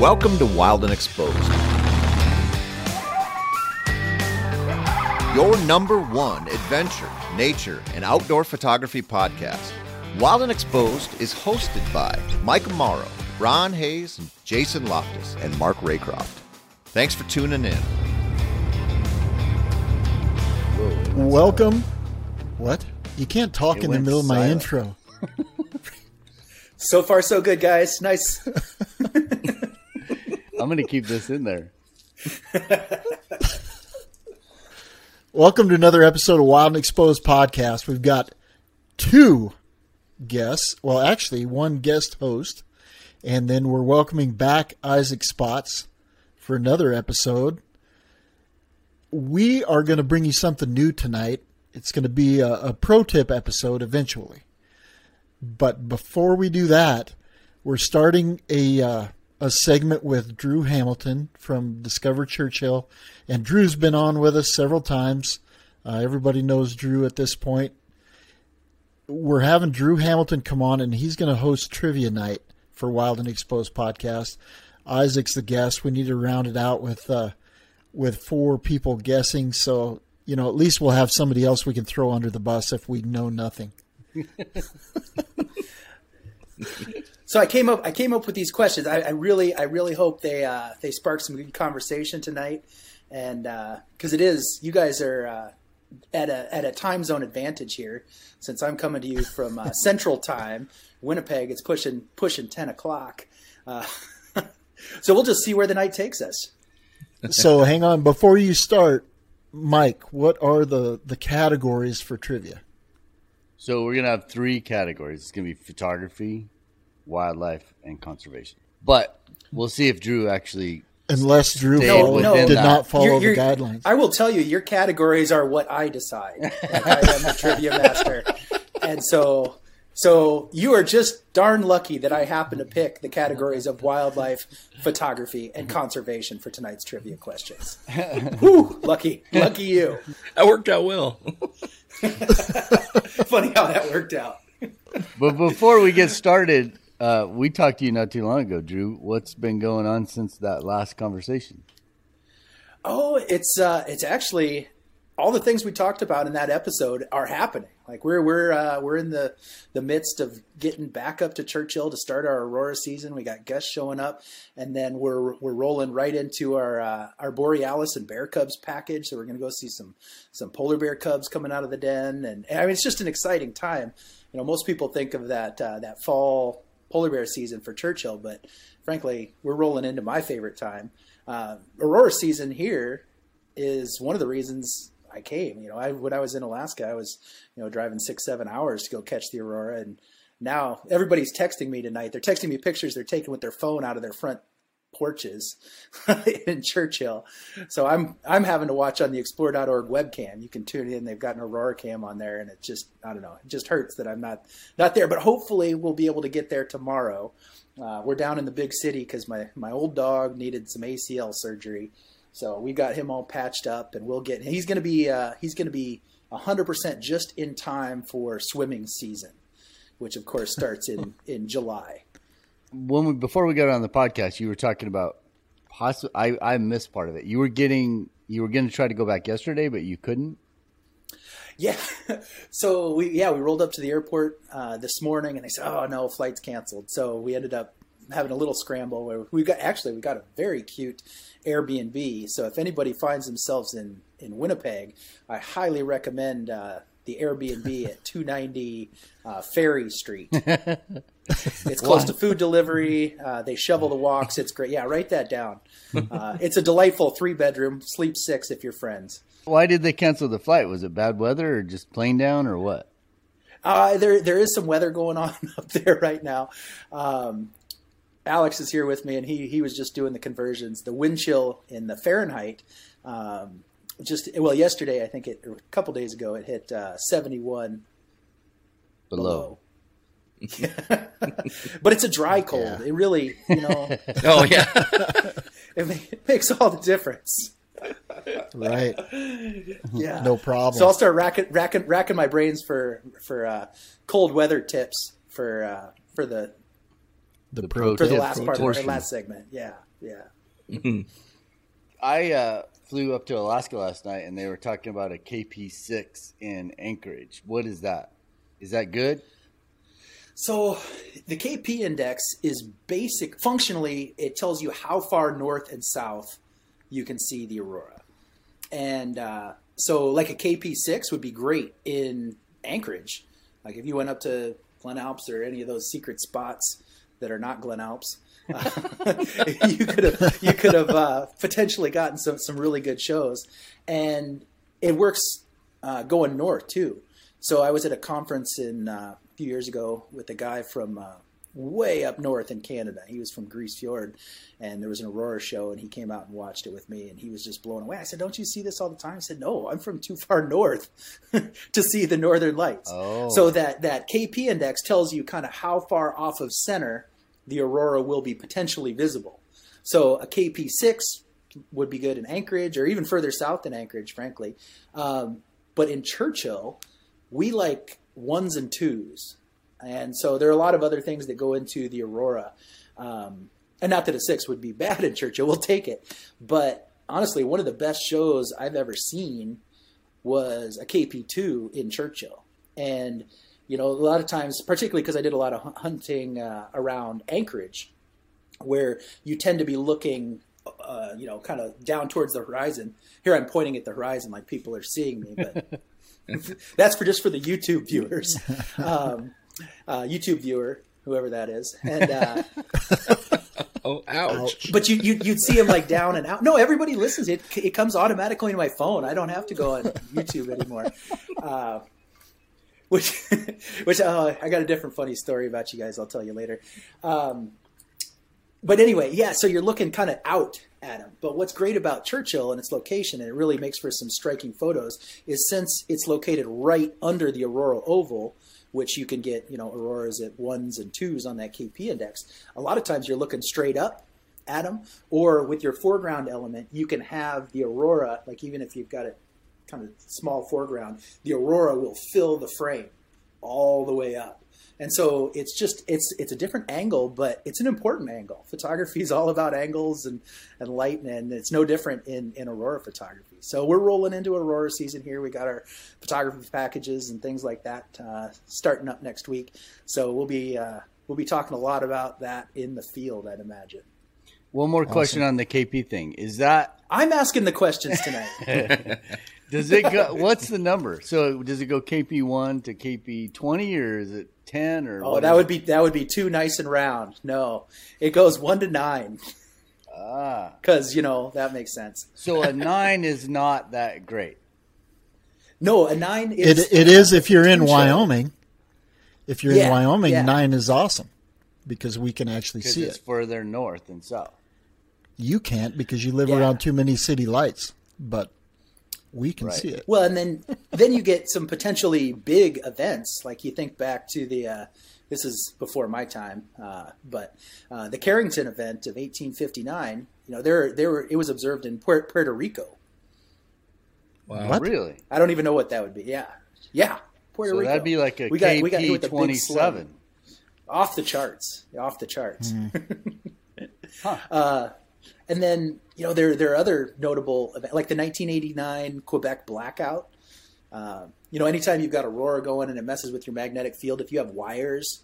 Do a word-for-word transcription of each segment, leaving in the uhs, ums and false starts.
Welcome to Wild and Exposed, your number one adventure, nature, and outdoor photography podcast. Wild and Exposed is hosted by Mike Morrow, Ron Hayes, Jason Loftus, and Mark Raycroft. Thanks for tuning in. Whoa, Welcome. Silent. What? You can't talk it in the middle silent. of my intro. So far, so good, guys. Nice. I'm going to keep this in there. Welcome to another episode of Wild and Exposed podcast. We've got two guests. Well, actually, one guest host. And then we're welcoming back Isaac Spots for another episode. We are going to bring you something new tonight. It's going to be a, a pro tip episode eventually. But before we do that, we're starting a uh, a segment with Drew Hamilton from Discover Churchill. And Drew's been on with us several times. Uh, everybody knows Drew at this point. We're having Drew Hamilton come on, and he's going to host trivia night for Wild and Exposed podcast. Isaac's the guest. We need to round it out with uh, with four people guessing. So, you know, at least we'll have somebody else we can throw under the bus if we know nothing. So I came up. I came up with these questions. I, I really, I really hope they uh, they spark some good conversation tonight, and because uh, it is, you guys are uh, at a at a time zone advantage here. Since I'm coming to you from uh, Central Time, Winnipeg, it's pushing pushing ten o'clock. Uh, so we'll just see where the night takes us. So hang on, before you start, Mike, what are the the categories for trivia? So we're going to have three categories. It's going to be photography, wildlife, and conservation. But we'll see if Drew actually... Unless Drew no, no, did that. not follow you're, you're, the guidelines. I will tell you, your categories are what I decide. Like, I am the trivia master. And so so you are just darn lucky that I happen to pick the categories of wildlife, photography, and conservation for tonight's trivia questions. Woo! Lucky. Lucky you. That worked out well. Funny how that worked out. But before we get started, uh, we talked to you not too long ago, Drew. What's been going on since that last conversation? Oh, it's uh, it's actually all the things we talked about in that episode are happening. Like we're we're uh, we're in the the midst of getting back up to Churchill to start our Aurora season. We got guests showing up, and then we're we're rolling right into our uh, our Borealis and Bear Cubs package. So we're going to go see some some polar bear cubs coming out of the den, and, and I mean it's just an exciting time. You know, most people think of that uh, that fall polar bear season for Churchill, but frankly, we're rolling into my favorite time. Uh, Aurora season here is one of the reasons I came. You know, I, when I was in Alaska, I was, you know, driving six, seven hours to go catch the Aurora. And now everybody's texting me tonight. They're texting me pictures they're taking with their phone out of their front porches in Churchill. So I'm, I'm having to watch on the explore dot org webcam. You can tune in. They've got an Aurora cam on there, and it just, I don't know, it just hurts that I'm not, not there, but hopefully we'll be able to get there tomorrow. Uh, we're down in the big city because my, my old dog needed some A C L surgery. So we got him all patched up, and we'll get. He's going to be uh, he's going to be one hundred percent just in time for swimming season, which of course starts in, in July. When we, before we got on the podcast, you were talking about possi- I I missed part of it. You were getting you were going to try to go back yesterday, but you couldn't. Yeah, so we yeah we rolled up to the airport uh, this morning, and they said, "Oh no, flight's canceled." So we ended up having a little scramble where we got, actually we got a very cute Airbnb. So if anybody finds themselves in, in Winnipeg, I highly recommend uh, the Airbnb at two ninety uh, Ferry Street. It's close to food delivery. Uh, they shovel the walks. It's great. Yeah. Write that down. Uh, it's a delightful three bedroom, sleep six if you're friends. Why did they cancel the flight? Was it bad weather or just plane down or what? Uh, there, there is some weather going on up there right now. Um, Alex is here with me, and he he was just doing the conversions. The wind chill in the Fahrenheit, um, just well yesterday, I think it or a couple days ago, it hit uh, seventy-one below. below. But it's a dry cold. Yeah. It really, you know. Oh yeah, it, make, it makes all the difference. Right. Yeah. No problem. So I'll start racking racking racking my brains for for uh, cold weather tips for uh, for the. The pro for the last part, of the last segment, yeah. Yeah. I uh, flew up to Alaska last night, and they were talking about a K P six in Anchorage. What is that? Is that good? So the K P index is basic. Functionally, it tells you how far north and south you can see the aurora. And uh, so like a K P six would be great in Anchorage. Like if you went up to Glen Alps or any of those secret spots that are not Glen Alps, uh, you could have you could have uh, potentially gotten some, some really good shows. And it works uh, going north too. So I was at a conference in uh, a few years ago with a guy from uh, way up north in Canada. He was from Grise Fiord, and there was an aurora show, and he came out and watched it with me, and he was just blown away. I said, "Don't you see this all the time?" He said, "No, I'm from too far north to see the northern lights." Oh. So that, that K P index tells you kind of how far off of center the aurora will be potentially visible. So a K P six would be good in Anchorage, or even further south than Anchorage, frankly. Um, but in Churchill, we like ones and twos. And so there are a lot of other things that go into the aurora. Um, and not that a six would be bad in Churchill, we'll take it. But honestly, one of the best shows I've ever seen was a K P two in Churchill. And, you know, a lot of times, particularly because I did a lot of hunting uh, around Anchorage, where you tend to be looking, uh, you know, kind of down towards the horizon. Here I'm pointing at the horizon like people are seeing me, but that's for just for the YouTube viewers. Um, Uh, YouTube viewer, whoever that is, and uh, oh, ouch! But you, you you'd see him like down and out. No, everybody listens. It it comes automatically to my phone. I don't have to go on YouTube anymore. Uh, which which uh, I got a different funny story about you guys. I'll tell you later. Um, but anyway, yeah. So you're looking kind of out at him. But what's great about Churchill and its location, and it really makes for some striking photos, is since it's located right under the auroral oval, which you can get, you know, auroras at ones and twos on that K P index. A lot of times you're looking straight up at them, or with your foreground element, you can have the aurora, like even if you've got a kind of small foreground, the aurora will fill the frame all the way up. And so it's just, it's it's a different angle, but it's an important angle. Photography is all about angles and, and light, and it's no different in, in aurora photography. So we're rolling into aurora season here. We got our photography packages and things like that uh, starting up next week. So we'll be uh, we'll be talking a lot about that in the field, I'd imagine. One more awesome. question on the K P thing. Is that I'm asking the questions tonight. Does it go? What's the number? So does it go K P one to K P twenty, or is it ten? Or oh, that would be that would be too nice and round. No, it goes one to nine. Ah, because you know that makes sense. So a nine is not that great. No, a nine is it, it is if you're in Wyoming. If you're yeah, in Wyoming, yeah. nine is awesome because we can actually see it's it further north and south. You can't because you live yeah. around too many city lights, but. We can right. see it. Well, and then then you get some potentially big events. Like you think back to the, uh, this is before my time, uh, but uh, the Carrington event of eighteen fifty-nine. You know, there there were it was observed in Puerto Rico. Wow, what? Really? I don't even know what that would be. Yeah, yeah, Puerto so Rico. That'd be like a we got, we got hit with a big slug. Off the charts, off the charts. Mm. huh. Uh, And then, you know, there there are other notable events, like the nineteen eighty-nine Quebec blackout. Uh, you know, anytime you've got aurora going and it messes with your magnetic field, if you have wires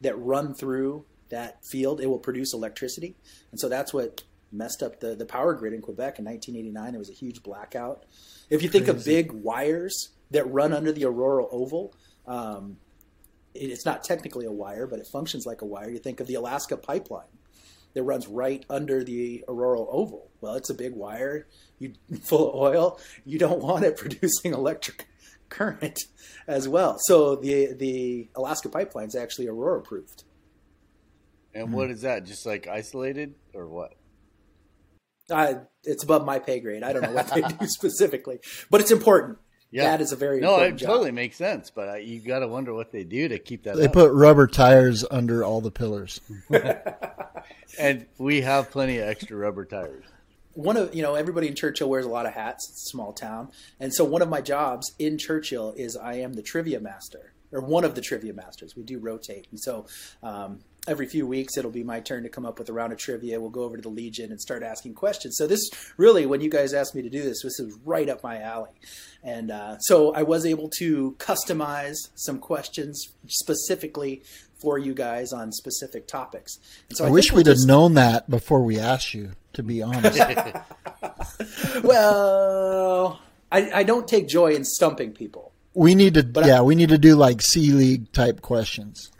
that run through that field, it will produce electricity. And so that's what messed up the, the power grid in Quebec in nineteen eighty-nine. There was a huge blackout. If you think Crazy. of big wires that run under the auroral oval, um, it, it's not technically a wire, but it functions like a wire. You think of the Alaska pipeline that runs right under the auroral oval. Well, it's a big wire, you full of oil. You don't want it producing electric current as well. So the the Alaska pipeline's actually aurora proofed. And mm-hmm. what is that? Just like isolated or what? I, it's above my pay grade. I don't know what they do specifically, but it's important. Yeah. That is a very no. It job. totally makes sense, but I, you got to wonder what they do to keep that. They up. put rubber tires under all the pillars, and we have plenty of extra rubber tires. One of you know everybody in Churchill wears a lot of hats. It's a small town, and so one of my jobs in Churchill is I am the trivia master, or one of the trivia masters. We do rotate, and so um, every few weeks, it'll be my turn to come up with a round of trivia. We'll go over to the Legion and start asking questions. So this really, when you guys asked me to do this, this was right up my alley. And uh, so I was able to customize some questions specifically for you guys on specific topics. And so I, I wish we'd just... have known that before we asked you, to be honest. Well, I, I don't take joy in stumping people. We need to, but yeah, I... we need to do like C-League type questions.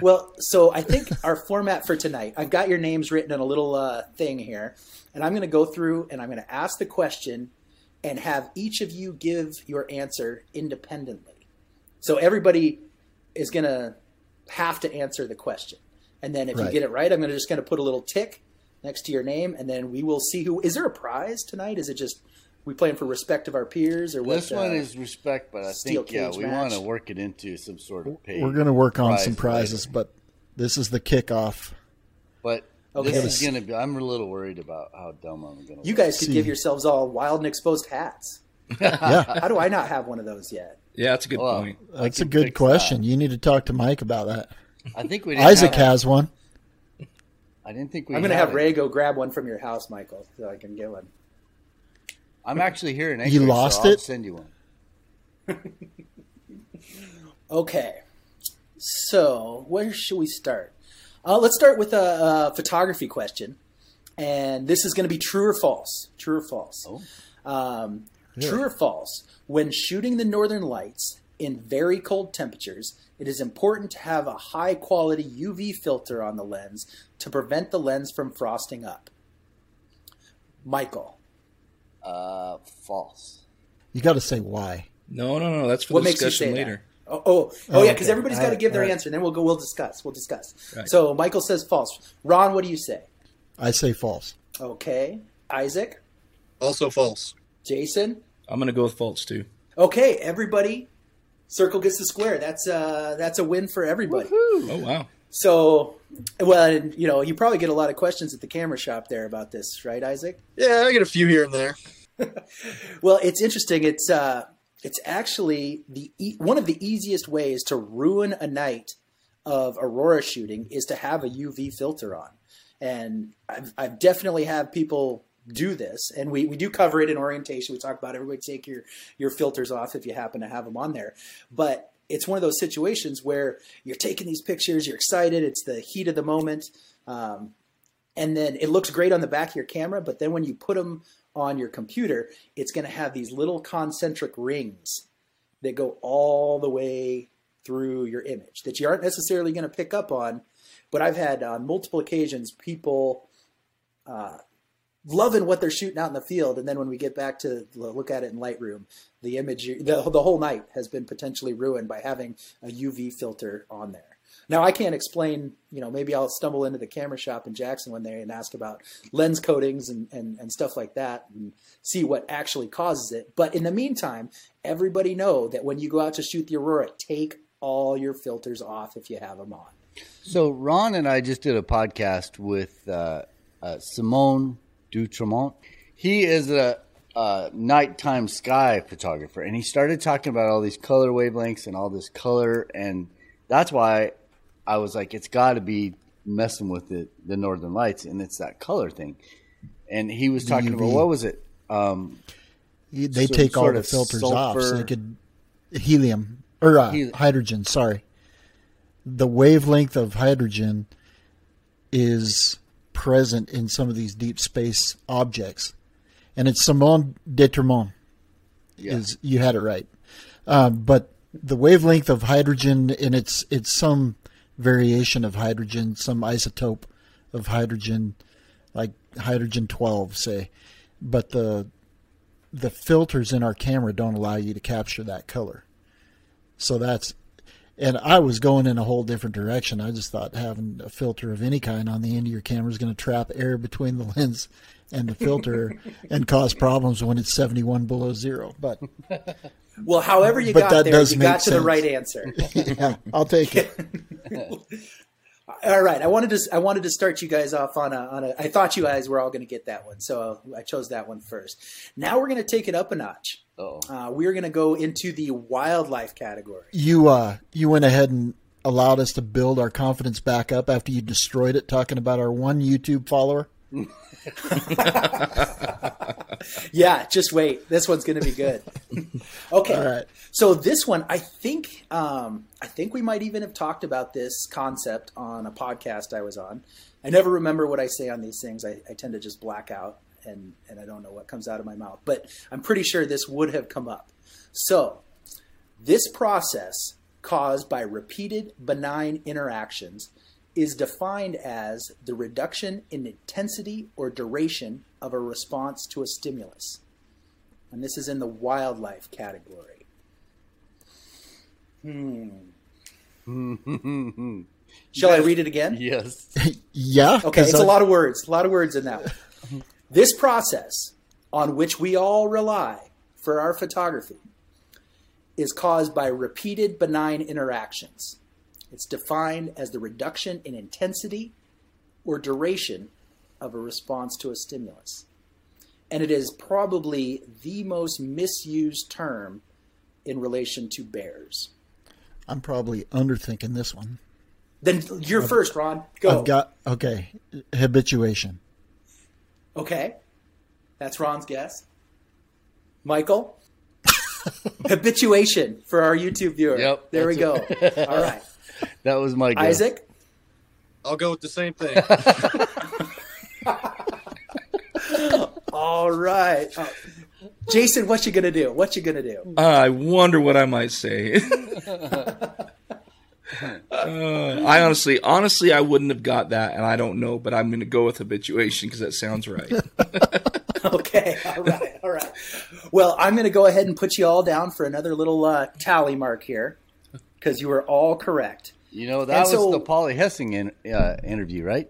Well, so I think our format for tonight, I've got your names written in a little uh, thing here, and I'm going to go through and I'm going to ask the question and have each of you give your answer independently. So everybody is going to have to answer the question. And then if right. you get it right, I'm going to just kind of put a little tick next to your name, and then we will see who. Is there a prize tonight? Is it just we playing for respect of our peers, or what? This one uh, is respect, but I think yeah, we want to work it into some sort of pay. We're going to work on some prizes, later. But this is the kickoff. But okay. this is going to be. I'm a little worried about how dumb I'm going to. You guys could give yourselves all Wild and Exposed hats. Yeah. How do I not have one of those yet? Yeah, that's a good well, point. That's a good question. That. You need to talk to Mike about that. I think we. Didn't Isaac has it. One. I didn't think we. I'm going to have Ray go grab one from your house, Michael, so I can get one. I'm actually here in Anchorage. You lost so I'll it? Send you one. Okay. So where should we start? Uh, let's start with a, a photography question, and this is going to be true or false. True or false? Oh. Um, yeah. True or false? When shooting the Northern Lights in very cold temperatures, it is important to have a high-quality U V filter on the lens to prevent the lens from frosting up. Michael. Uh, false. You got to say why. No, no, no. That's for what the discussion later. That? Oh, oh, oh, yeah. Because okay. everybody's got to give their right. answer, and then we'll go. We'll discuss. We'll discuss. Right. So Michael says false. Ron, what do you say? I say false. Okay. Isaac. Also false. Jason. I'm gonna go with false too. Okay, everybody. Circle gets the square. That's uh, that's a win for everybody. Woo-hoo. Oh wow. So, well, and, you know, you probably get a lot of questions at the camera shop there about this, right, Isaac? Yeah, I get a few here and there. Well, it's interesting. It's uh, it's actually the e- one of the easiest ways to ruin a night of aurora shooting is to have a U V filter on. And I've, I've definitely had people do this. And we, we do cover it in orientation. We talk about everybody take your, your filters off if you happen to have them on there. But it's one of those situations where you're taking these pictures, you're excited, it's the heat of the moment, um, and then it looks great on the back of your camera, but then when you put them on your computer, it's going to have these little concentric rings that go all the way through your image that you aren't necessarily going to pick up on. But I've had on multiple occasions people uh, loving what they're shooting out in the field, and then when we get back to look at it in Lightroom, the image, the, the whole night has been potentially ruined by having a U V filter on there. Now, I can't explain, you know, maybe I'll stumble into the camera shop in Jackson one day and ask about lens coatings and, and, and stuff like that and see what actually causes it. But in the meantime, everybody know that when you go out to shoot the aurora, take all your filters off if you have them on. So Ron and I just did a podcast with uh, uh, Simone Dutremont. He is a... Uh, nighttime sky photographer, and he started talking about all these color wavelengths and all this color, and that's why I was like, it's got to be messing with the, the Northern Lights, and it's that color thing. And he was talking U V. About what was it? Um, they so, take all the filters sulfur. Off, so they could helium or uh, Hel- hydrogen. Sorry, the wavelength of hydrogen is present in some of these deep space objects. And it's Simone Dutremont. Yeah. Is you had it right, um, but the wavelength of hydrogen, and it's it's some variation of hydrogen, some isotope of hydrogen, like hydrogen twelve, say. But the the filters in our camera don't allow you to capture that color. So that's, and I was going in a whole different direction. I just thought having a filter of any kind on the end of your camera is going to trap air between the lens and the filter and cause problems when it's seventy-one below zero. But well, however you got there, you got to the right answer. Yeah, I'll take it. All right. I wanted to, I wanted to start you guys off on a, on a, I thought you guys were all going to get that one. So I chose that one first. Now we're going to take it up a notch. Uh, we're going to go into the wildlife category. You, uh, you went ahead and allowed us to build our confidence back up after you destroyed it talking about our one YouTube follower? Yeah, just wait. This one's going to be good. Okay. All right. So this one, I think, um, I think we might even have talked about this concept on a podcast I was on. I never remember what I say on these things. I, I tend to just black out and, and I don't know what comes out of my mouth, but I'm pretty sure this would have come up. So this process caused by repeated benign interactions is defined as the reduction in intensity or duration of a response to a stimulus. And this is in the wildlife category. Hmm. Shall I read it again? Yes. Yeah. Okay, it's I... a lot of words, a lot of words in that one. This process on which we all rely for our photography is caused by repeated benign interactions. It's defined as the reduction in intensity or duration of a response to a stimulus. And it is probably the most misused term in relation to bears. I'm probably underthinking this one. Then you're I've, first, Ron. Go. I've got, okay, habituation. Okay. That's Ron's guess. Michael? Habituation for our YouTube viewer. Yep, there we go. It. All right. That was my guess. Isaac? I'll go with the same thing. All right. Uh, Jason, what you going to do? What you going to do? Uh, I wonder what I might say. uh, I honestly, honestly, I wouldn't have got that, and I don't know, but I'm going to go with habituation because that sounds right. Okay. All right. All right. Well, I'm going to go ahead and put you all down for another little uh, tally mark here. Because you were all correct. You know, that so, was the Polly Hessing in, uh, interview, right?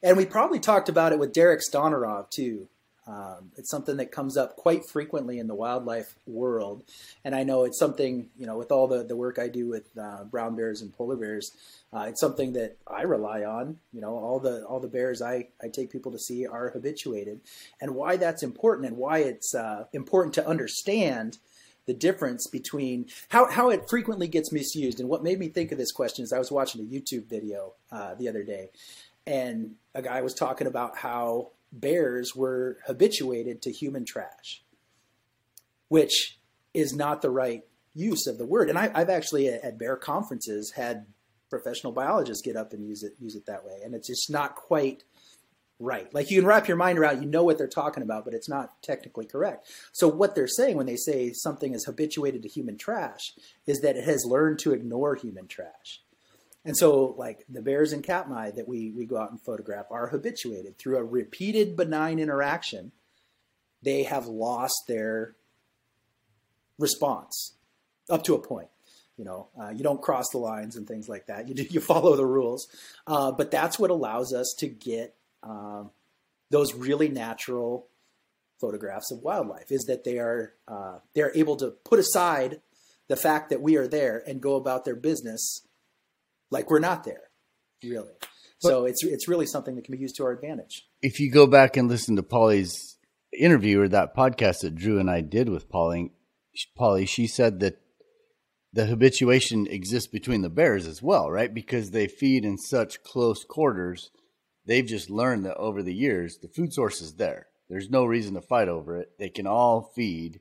And we probably talked about it with Derek Stonerov, too. Um, it's something that comes up quite frequently in the wildlife world. And I know it's something, you know, with all the, the work I do with uh, brown bears and polar bears, uh, it's something that I rely on. You know, all the all the bears I, I take people to see are habituated. And why that's important and why it's uh, important to understand the difference between how, how it frequently gets misused. And what made me think of this question is I was watching a YouTube video uh, the other day, and a guy was talking about how bears were habituated to human trash, which is not the right use of the word. And I, I've actually at bear conferences had professional biologists get up and use it, use it that way. And it's just not quite right. Like you can wrap your mind around, you know what they're talking about, but it's not technically correct. So what they're saying when they say something is habituated to human trash is that it has learned to ignore human trash. And so like the bears in Katmai that we, we go out and photograph are habituated through a repeated benign interaction. They have lost their response up to a point. You know, uh, you don't cross the lines and things like that. You do, you follow the rules. Uh, but that's what allows us to get Um, those really natural photographs of wildlife, is that they are uh, they're able to put aside the fact that we are there and go about their business like we're not there, really. But so it's it's really something that can be used to our advantage. If you go back and listen to Polly's interview or that podcast that Drew and I did with Polly, Polly, she said that the habituation exists between the bears as well, right? Because they feed in such close quarters. They've just learned that over the years, the food source is there. There's no reason to fight over it. They can all feed,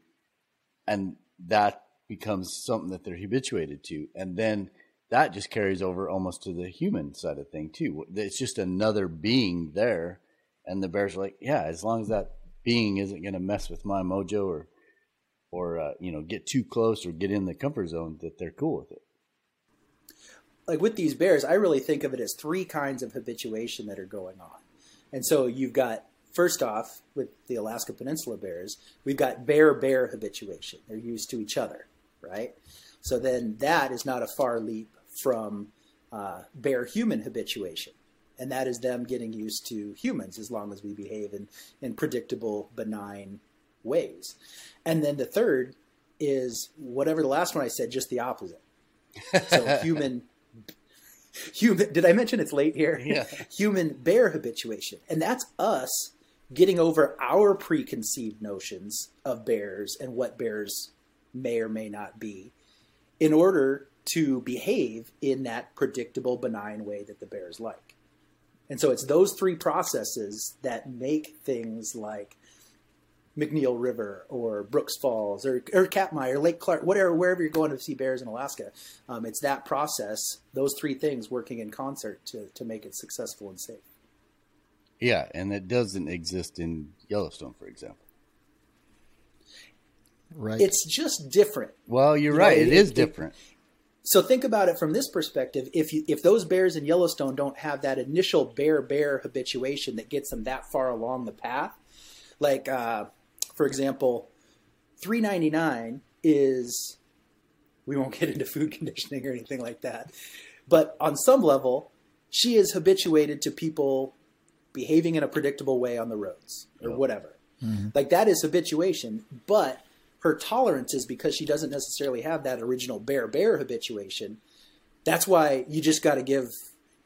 and that becomes something that they're habituated to. And then that just carries over almost to the human side of thing too. It's just another being there, and the bears are like, yeah, as long as that being isn't going to mess with my mojo or, or uh, you know, get too close or get in the comfort zone, that they're cool with it. Like with these bears, I really think of it as three kinds of habituation that are going on. And so you've got, first off, with the Alaska Peninsula bears, we've got bear-bear habituation. They're used to each other, right? So then that is not a far leap from uh, bear-human habituation. And that is them getting used to humans as long as we behave in, in predictable, benign ways. And then the third is whatever the last one I said, just the opposite. So human... Human, did I mention it's late here? Yeah. Human bear habituation. And that's us getting over our preconceived notions of bears and what bears may or may not be in order to behave in that predictable, benign way that the bears like. And so it's those three processes that make things like McNeil River or Brooks Falls or, or Katmai or Lake Clark, whatever, wherever you're going to see bears in Alaska. Um, it's that process, those three things working in concert to, to make it successful and safe. Yeah, and it doesn't exist in Yellowstone, for example. Right. It's just different. Well, you're you right. Know, it, it is it, different. So think about it from this perspective. If you, if those bears in Yellowstone don't have that initial bear-bear habituation that gets them that far along the path, like, uh, for example, three ninety-nine is, we won't get into food conditioning or anything like that, but on some level, she is habituated to people behaving in a predictable way on the roads or whatever. Mm-hmm. Like that is habituation, but her tolerance is because she doesn't necessarily have that original bear bear habituation. That's why you just got to give,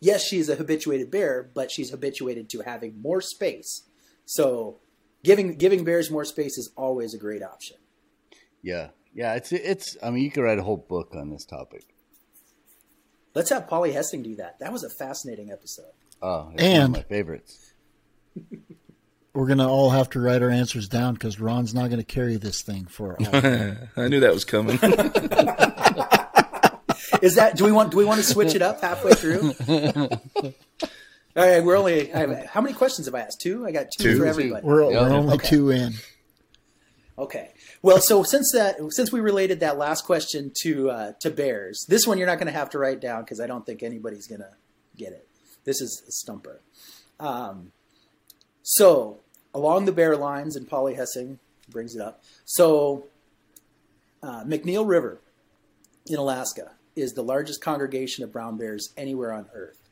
yes, she's a habituated bear, but she's habituated to having more space. So giving, giving bears more space is always a great option. Yeah. Yeah. It's, it's, I mean, you could write a whole book on this topic. Let's have Polly Hessing do that. That was a fascinating episode. Oh, that's and one of my favorites. We're going to all have to write our answers down because Ron's not going to carry this thing for all. I knew that was coming. Is that, do we want, do we want to switch it up halfway through? All right. We're only, how many questions have I asked? Two? I got two, two. for everybody. We're, yeah. we're only okay. two in. Okay. Well, so since that, since we related that last question to, uh, to bears, this one, you're not going to have to write down because I don't think anybody's going to get it. This is a stumper. Um, so, along the bear lines, and Polly Hessing brings it up. So, uh, McNeil River in Alaska is the largest congregation of brown bears anywhere on Earth.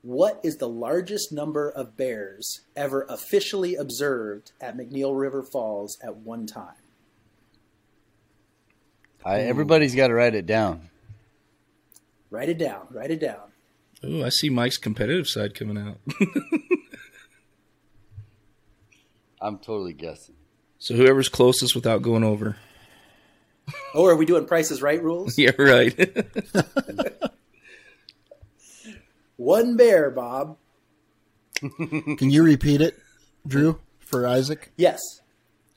What is the largest number of bears ever officially observed at McNeil River Falls at one time? I, everybody's got to write it down. Write it down. Write it down. Ooh, I see Mike's competitive side coming out. I'm totally guessing. So whoever's closest without going over. Oh, are we doing Price is Right rules? Yeah, right. One bear, Bob. Can you repeat it, Drew, for Isaac? Yes.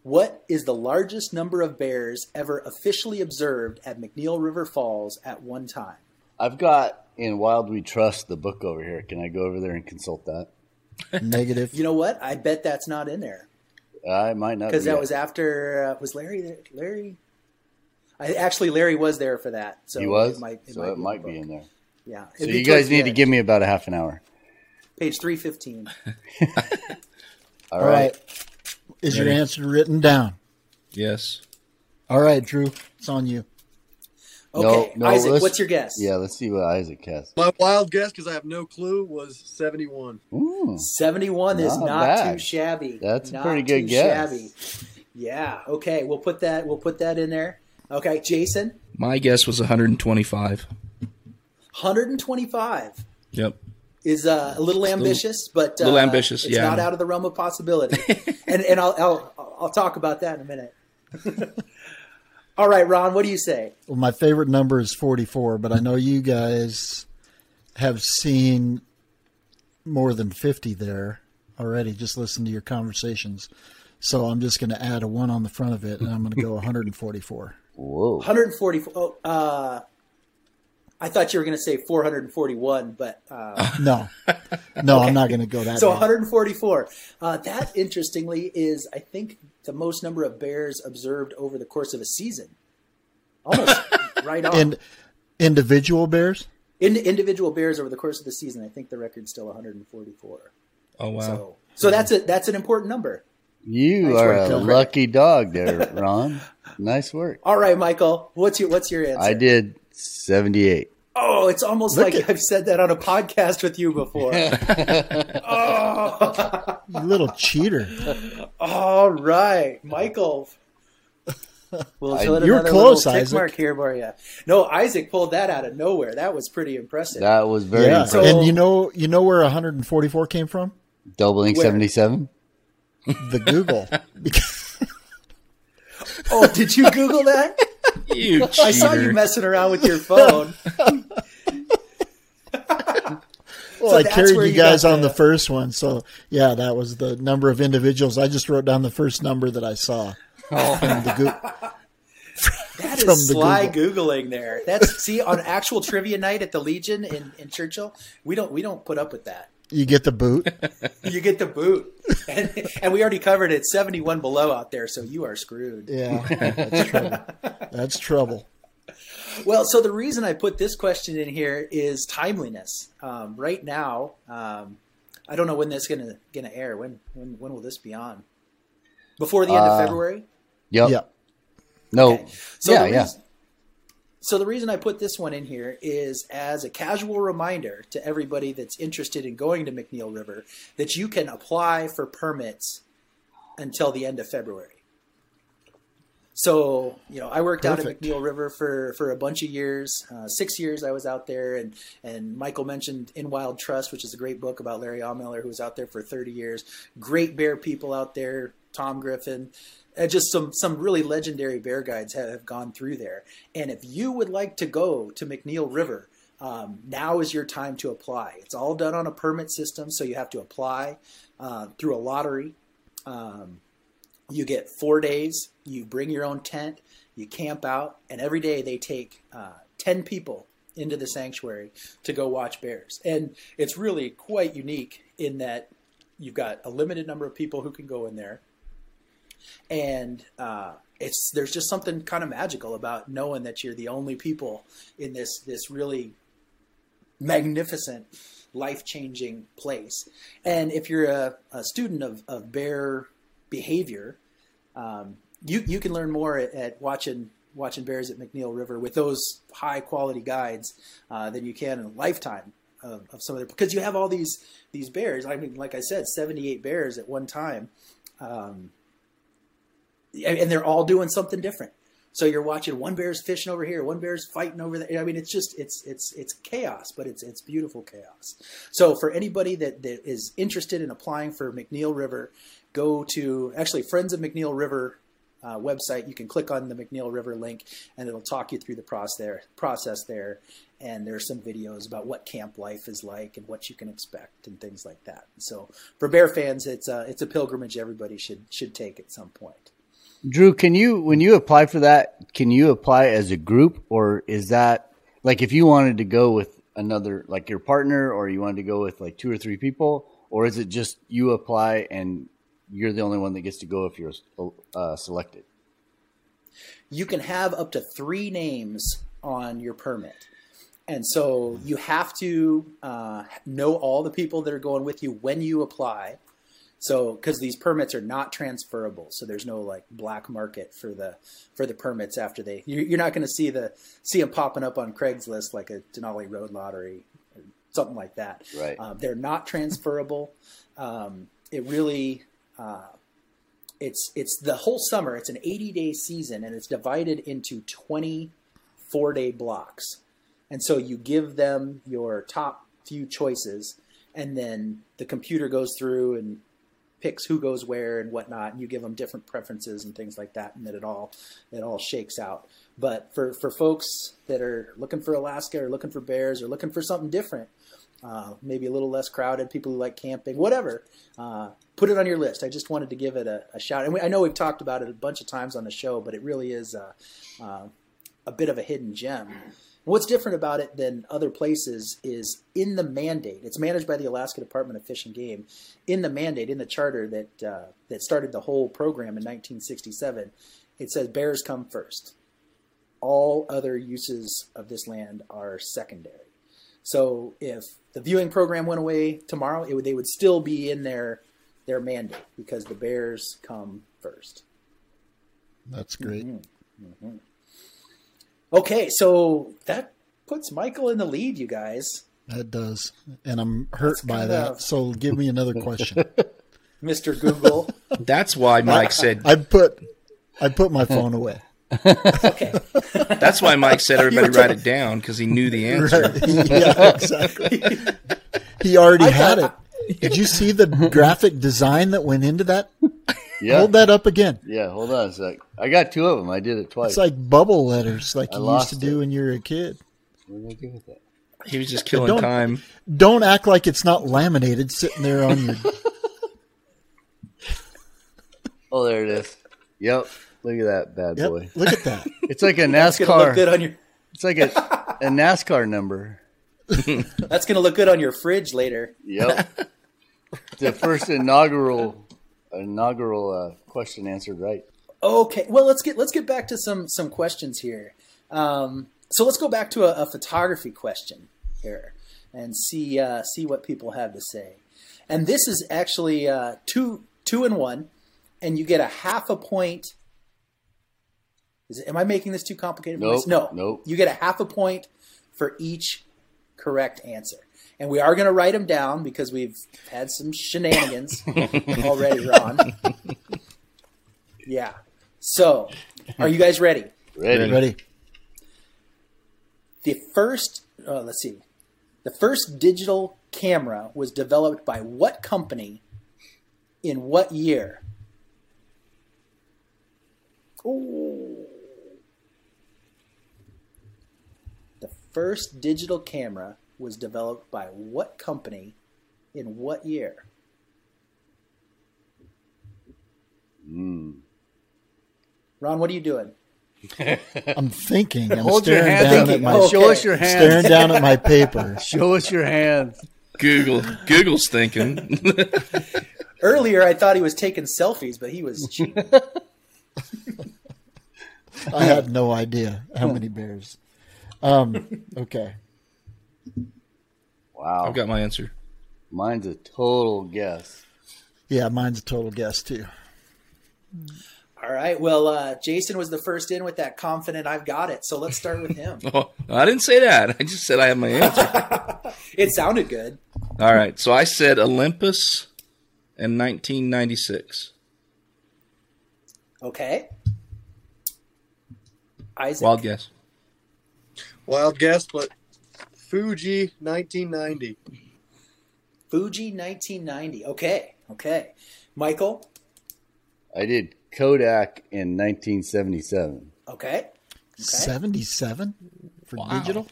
What is the largest number of bears ever officially observed at McNeil River Falls at one time? I've got in Wild We Trust the book over here. Can I go over there and consult that? Negative. You know what? I bet that's not in there. I might not. Because that was after, uh, was Larry there? Larry? I, actually, Larry was there for that. So he was? It might, it so might it be might be in there. Yeah. So you guys need to give me about a half an hour. Page three fifteen. All, All right. right. Is Ready? your answer written down? Yes. All right, Drew. It's on you. Okay, no, no, Isaac, what's your guess? Yeah, let's see what Isaac guessed. My wild guess, because I have no clue, was seventy-one. Ooh, seventy-one is not bad. Too shabby. That's not a pretty good guess. Shabby. Yeah. Okay, we'll put that. We'll put that in there. Okay, Jason. My guess was one hundred twenty-five. one hundred twenty-five. Yep. Is uh, a little ambitious, but a little uh, ambitious. It's yeah, not out of the realm of possibility. and and I'll, I'll I'll talk about that in a minute. All right, Ron, what do you say? Well, my favorite number is forty-four, but I know you guys have seen more than fifty there already. Just listen to your conversations. So I'm just going to add a one on the front of it, and I'm going to go one hundred forty-four. Whoa. one hundred forty-four. Oh, uh, I thought you were going to say four hundred forty-one, but... Uh, no. No, okay. I'm not going to go that So way. one hundred forty-four. Uh, that, interestingly, is, I think... the most number of bears observed over the course of a season. Almost right on. And individual bears? In, individual bears over the course of the season. I think the record's still one hundred forty-four. Oh, wow. So, so that's a, that's an important number. You nice are a lucky dog there, Ron. Nice work. All right, Michael. What's your, what's your answer? I did seventy-eight. Oh, it's almost Look like at- I've said that on a podcast with you before. Oh, you little cheater. All right, Michael. We'll I, you're close, Isaac. Tick mark here for you. No, Isaac pulled that out of nowhere. That was pretty impressive. That was very yeah. impressive. And you know, you know where one hundred forty-four came from? Doubling where? seventy-seven? The Google. Oh, did you Google that? You cheater. I saw you messing around with your phone. Well, so I carried you, you guys on the first one. So, yeah, that was the number of individuals. I just wrote down the first number that I saw. Oh. From the go- that from is the sly Google. Googling there. That's see, on actual trivia night at the Legion in, in Churchill, we don't we don't put up with that. You get the boot. You get the boot. And, and we already covered it. seventy-one below out there, so you are screwed. Yeah, that's trouble. That's trouble. Well, so the reason I put this question in here is timeliness. Um, right now, um, I don't know when that's gonna gonna air. When when when will this be on? Before the end uh, of February? Yep. Yep. No. Okay. So yeah, reason, yeah. So the reason I put this one in here is as a casual reminder to everybody that's interested in going to McNeil River that you can apply for permits until the end of February. So, you know, I worked Perfect. out at McNeil River for, for a bunch of years, uh, six years I was out there. And, and Michael mentioned In Wild Trust, which is a great book about Larry Aumiller, who was out there for thirty years. Great bear people out there, Tom Griffin. Uh, just some some really legendary bear guides have, have gone through there. And if you would like to go to McNeil River, um, now is your time to apply. It's all done on a permit system, so you have to apply uh, through a lottery. Um, you get four days. You bring your own tent. You camp out. And every day they take uh, ten people into the sanctuary to go watch bears. And it's really quite unique in that you've got a limited number of people who can go in there. And uh, it's there's just something kind of magical about knowing that you're the only people in this this really magnificent, life-changing place. And if you're a, a student of, of bear behavior, um, you you can learn more at, at watching watching bears at McNeil River with those high-quality guides uh, than you can in a lifetime of, of some of their, because you have all these these bears. I mean, like I said, seventy-eight bears at one time. Um, And they're all doing something different. So you're watching one bear's fishing over here, one bear's fighting over there. I mean, it's just it's it's it's chaos, but it's it's beautiful chaos. So for anybody that, that is interested in applying for McNeil River, go to actually Friends of McNeil River uh, website. You can click on the McNeil River link, and it'll talk you through the process there. Process there, and there are some videos about what camp life is like and what you can expect and things like that. So for bear fans, it's a, it's a pilgrimage everybody should should take at some point. Drew, can you, when you apply for that, can you apply as a group, or is that like if you wanted to go with another, like your partner, or you wanted to go with like two or three people, or is it just you apply and you're the only one that gets to go if you're uh, selected? You can have up to three names on your permit. And so you have to uh, know all the people that are going with you when you apply. So, because these permits are not transferable, so there's no like black market for the for the permits after they. You're not going to see the see them popping up on Craigslist like a Denali Road Lottery or something like that. Right. Um, they're not transferable. Um, it really, uh, it's it's the whole summer. It's an eighty-day season, and it's divided into twenty four-day blocks. And so you give them your top few choices, and then the computer goes through and picks who goes where and whatnot, and you give them different preferences and things like that, and that it all it all shakes out. But for, for folks that are looking for Alaska or looking for bears or looking for something different, uh, maybe a little less crowded, people who like camping, whatever, uh, put it on your list. I just wanted to give it a, a shout. And we, I know we've talked about it a bunch of times on the show, but it really is a, uh, a bit of a hidden gem. What's different about it than other places is in the mandate. It's managed by the Alaska Department of Fish and Game. In the mandate, in the charter that uh, that started the whole program in nineteen sixty-seven, it says bears come first. All other uses of this land are secondary. So if the viewing program went away tomorrow, it would, they would still be in their their mandate because the bears come first. That's great. Mm-hmm. Mm-hmm. Okay, so that puts Michael in the lead, you guys. That does, and I'm hurt That's by that, of... so give me another question. Mister Google. That's why Mike said... I put I put my phone away. Okay. That's why Mike said everybody write it down, because he knew the answer. Right. Yeah, exactly. He already I had thought... it. Did you see the graphic design that went into that? Yeah. Hold that up again. Yeah, hold on a sec. I got two of them. I did it twice. It's like bubble letters like I you used to do it. when you were a kid. What did I do with that? He was just killing don't, time. Don't act like it's not laminated sitting there on your... Oh, there it is. Yep. Look at that bad yep. boy. Look at that. It's like a NASCAR. Look good on your... It's like a, a NASCAR number. That's going to look good on your fridge later. Yep. The first inaugural inaugural uh, question answered right. Okay. Well, let's get let's get back to some some questions here. Um, so let's go back to a, a photography question here and see uh, see what people have to say. And this is actually uh, two two and one, and you get a half a point. Is it, am I making this too complicated? For nope, this? No. Nope. You get a half a point for each correct answer. And we are going to write them down because we've had some shenanigans already, Ron. Yeah. So, are you guys ready? Ready. Ready. The first, oh, let's see. The first digital camera was developed by what company in what year? Ooh. The first digital camera was developed by what company in what year? Mm. Ron, what are you doing? I'm thinking. I'm Hold staring your hand down thinking. at my. Oh, okay. Show us your hands. Staring down at my paper. Show us your hands. Google. Google's thinking. Earlier, I thought he was taking selfies, but he was cheating. I have no idea how many bears. Um, okay. Wow. I've got my answer. Mine's a total guess. Yeah, mine's a total guess too. All right. Well, uh, Jason was the first in with that confident I've got it. So let's start with him. Oh, I didn't say that. I just said I have my answer. It sounded good. All right. So I said Olympus in nineteen ninety-six. Okay. Isaac. Wild guess. Wild guess, but Fuji nineteen ninety. Fuji nineteen ninety. Okay. Okay. Michael? I did Kodak in nineteen seventy-seven. Okay. Okay. seventy-seven for wow. digital?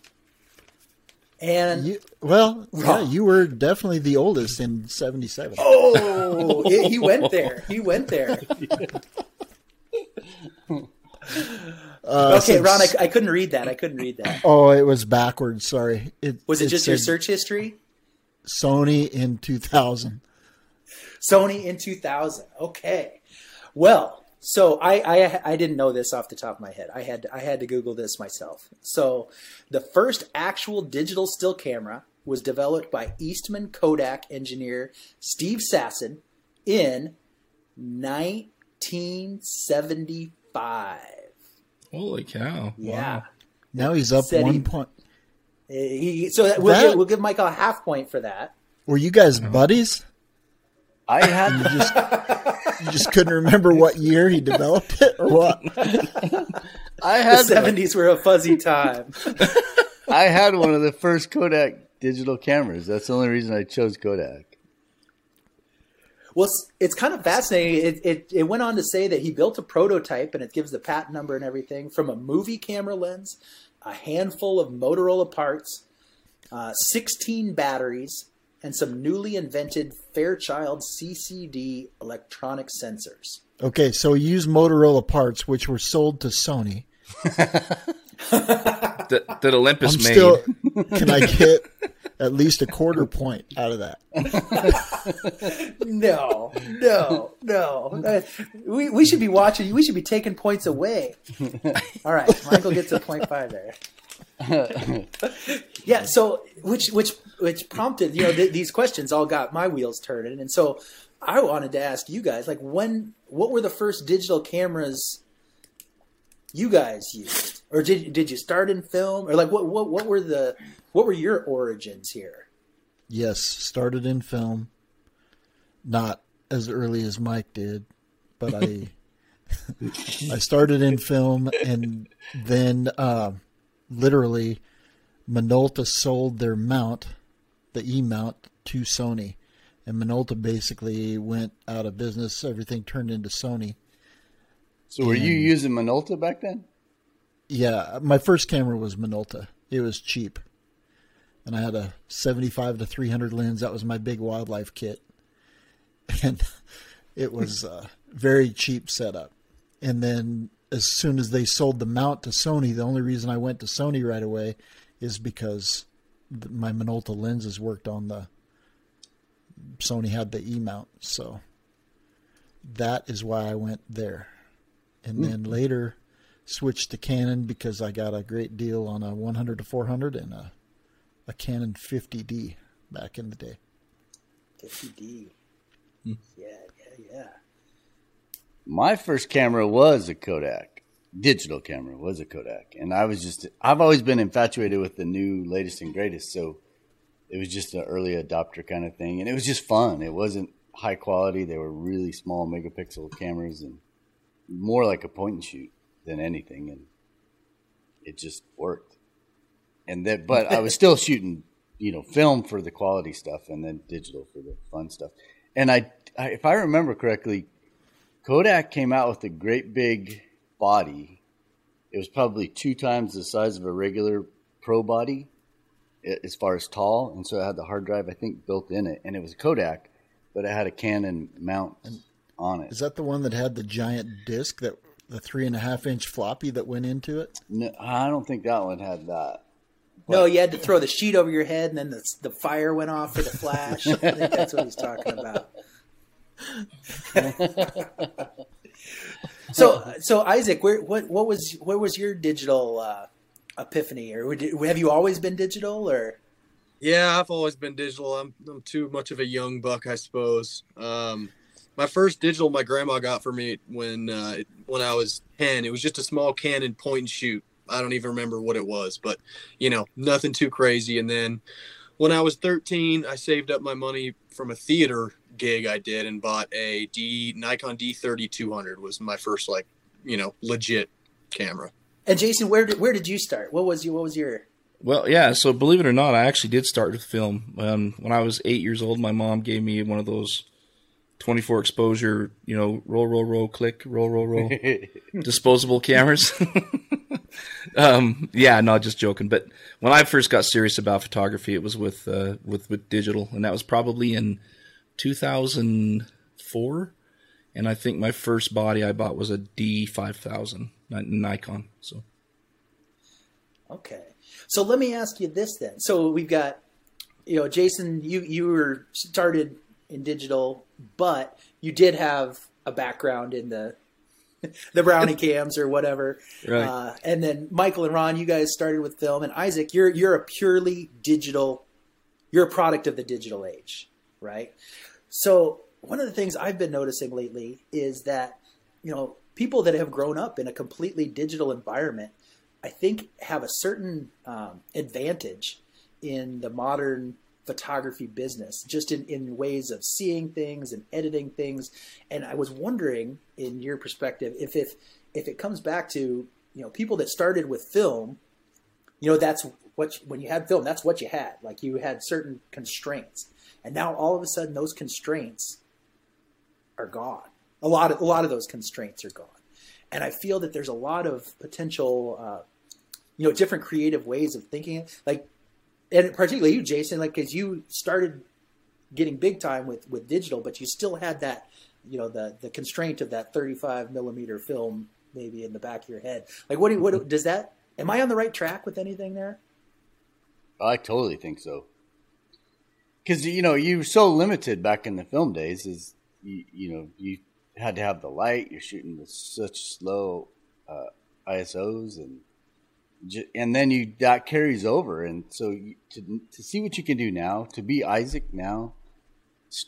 And you, well, yeah, you were definitely the oldest in seventy-seven. Oh, it, he went there. He went there. Uh, okay, since, Ron, I, I couldn't read that. I couldn't read that. Oh, it was backwards. Sorry. It, was it, it just your search history? Sony in two thousand. Sony in two thousand. Okay. Well, so I, I I didn't know this off the top of my head. I had I had to Google this myself. So the first actual digital still camera was developed by Eastman Kodak engineer Steve Sasson in nineteen seventy-five. Holy cow! Yeah, wow. Now he's up Said one he, point. He, so that, we'll, that, give, we'll give Michael a half point for that. Were you guys buddies? I had you just, you just couldn't remember what year he developed it or what. I had the seventies were a fuzzy time. I had one of the first Kodak digital cameras. That's the only reason I chose Kodak. Well, it's kind of fascinating. It, it it went on to say that he built a prototype, and it gives the patent number and everything, from a movie camera lens, a handful of Motorola parts, uh, sixteen batteries, and some newly invented Fairchild C C D electronic sensors. Okay, so he used Motorola parts, which were sold to Sony. that, that Olympus I'm made. Still, can I get... at least a quarter point out of that. No, no, no. We we should be watching. We should be taking points away. All right, Michael gets a point five there. Yeah. So which which which prompted you know th- these questions all got my wheels turning, and so I wanted to ask you guys like when what were the first digital cameras you guys used? Or did did you start in film? Or like what, what what were the what were your origins here? Yes, started in film. Not as early as Mike did, but I I started in film, and then uh, literally Minolta sold their mount, the E mount, to Sony, and Minolta basically went out of business. Everything turned into Sony. So were and, you using Minolta back then? Yeah, my first camera was Minolta. It was cheap. And I had a seventy-five to three hundred lens. That was my big wildlife kit. And it was a very cheap setup. And then as soon as they sold the mount to Sony, the only reason I went to Sony right away is because my Minolta lenses worked on the Sony had the E-mount. So that is why I went there. And mm. then later switched to Canon because I got a great deal on a one hundred to four hundred and a a Canon fifty D back in the day. fifty D. Hmm. Yeah, yeah, yeah. My first camera was a Kodak. Digital camera was a Kodak. And I was just, I've always been infatuated with the new latest and greatest. So it was just an early adopter kind of thing. And it was just fun. It wasn't high quality. They were really small megapixel cameras and more like a point and shoot than anything. And it just worked. And that, but I was still shooting, you know, film for the quality stuff, and then digital for the fun stuff. And I, I, if I remember correctly, Kodak came out with a great big body. It was probably two times the size of a regular pro body, as far as tall. And so it had the hard drive, I think, built in it, and it was a Kodak, but it had a Canon mount and on it. Is that the one that had the giant disc that the three and a half inch floppy that went into it? No, I don't think that one had that. But, no, you had to throw the sheet over your head, and then the the fire went off for the flash. I think that's what he's talking about. so, so Isaac, where what what was where was your digital uh, epiphany, or have you always been digital? Or yeah, I've always been digital. I'm I'm too much of a young buck, I suppose. Um, my first digital, my grandma got for me when uh, when I was ten. It was just a small Canon point and shoot. I don't even remember what it was, but, you know, nothing too crazy. And then when I was thirteen, I saved up my money from a theater gig I did and bought a D Nikon D thirty two hundred was my first, like, you know, legit camera. And Jason, where did, where did you start? What was you, what was your, well, yeah. So believe it or not, I actually did start with film. Um, when I was eight years old, my mom gave me one of those twenty-four exposure, you know, roll, roll, roll, click, roll, roll, roll, disposable cameras. Um, yeah, no, just joking. But when I first got serious about photography, it was with, uh, with, with digital, and that was probably in two thousand four. And I think my first body I bought was a D five thousand Nikon. So. Okay. So let me ask you this then. So we've got, you know, Jason, you, you were started in digital, but you did have a background in the, the brownie cams or whatever. Right. Uh, and then Michael and Ron, you guys started with film, and Isaac, you're, you're a purely digital, you're a product of the digital age, right? So one of the things I've been noticing lately is that, you know, people that have grown up in a completely digital environment, I think have a certain um, advantage in the modern photography business, just in, in ways of seeing things and editing things. And I was wondering, in your perspective, if, if, if it comes back to, you know, people that started with film, you know, that's what, you, when you had film, that's what you had, like you had certain constraints, and now all of a sudden those constraints are gone. A lot of, a lot of those constraints are gone. And I feel that there's a lot of potential, uh, you know, different creative ways of thinking, like, and particularly you, Jason, like, because you started getting big time with, with digital, but you still had that, you know, the the constraint of that thirty-five millimeter film maybe in the back of your head. Like, what do you, what does that? Am I on the right track with anything there? I totally think so. Because, you know, you were so limited back in the film days. Is you, you know, you had to have the light. You're shooting with such slow uh, I S Os and. And then you that carries over, and so you, to to see what you can do now, to be Isaac now,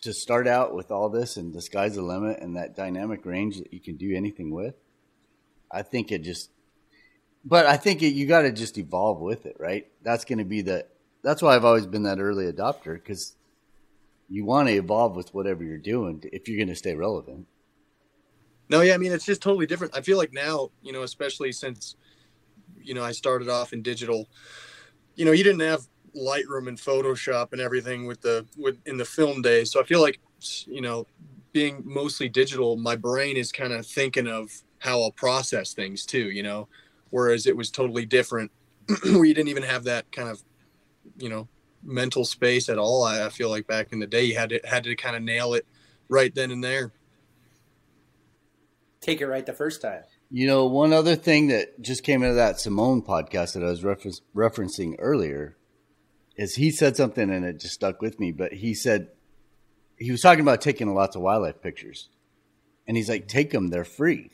to start out with all this and the sky's the limit and that dynamic range that you can do anything with, I think it just. But I think it, you got to just evolve with it, right? That's going to be the. That's why I've always been that early adopter, because you want to evolve with whatever you're doing if you're going to stay relevant. No, yeah, I mean it's just totally different. I feel like now, you know, especially since. You know, I started off in digital, you know, you didn't have Lightroom and Photoshop and everything with the with in the film days. So I feel like, you know, being mostly digital, my brain is kind of thinking of how I'll process things too, you know, whereas it was totally different where you didn't even have that kind of, you know, mental space at all. I, I feel like back in the day you had to had to kind of nail it right then and there. Take it right the first time. You know, one other thing that just came into that Simone podcast that I was refer- referencing earlier is he said something and it just stuck with me, but he said he was talking about taking lots of wildlife pictures and he's like, take them, they're free.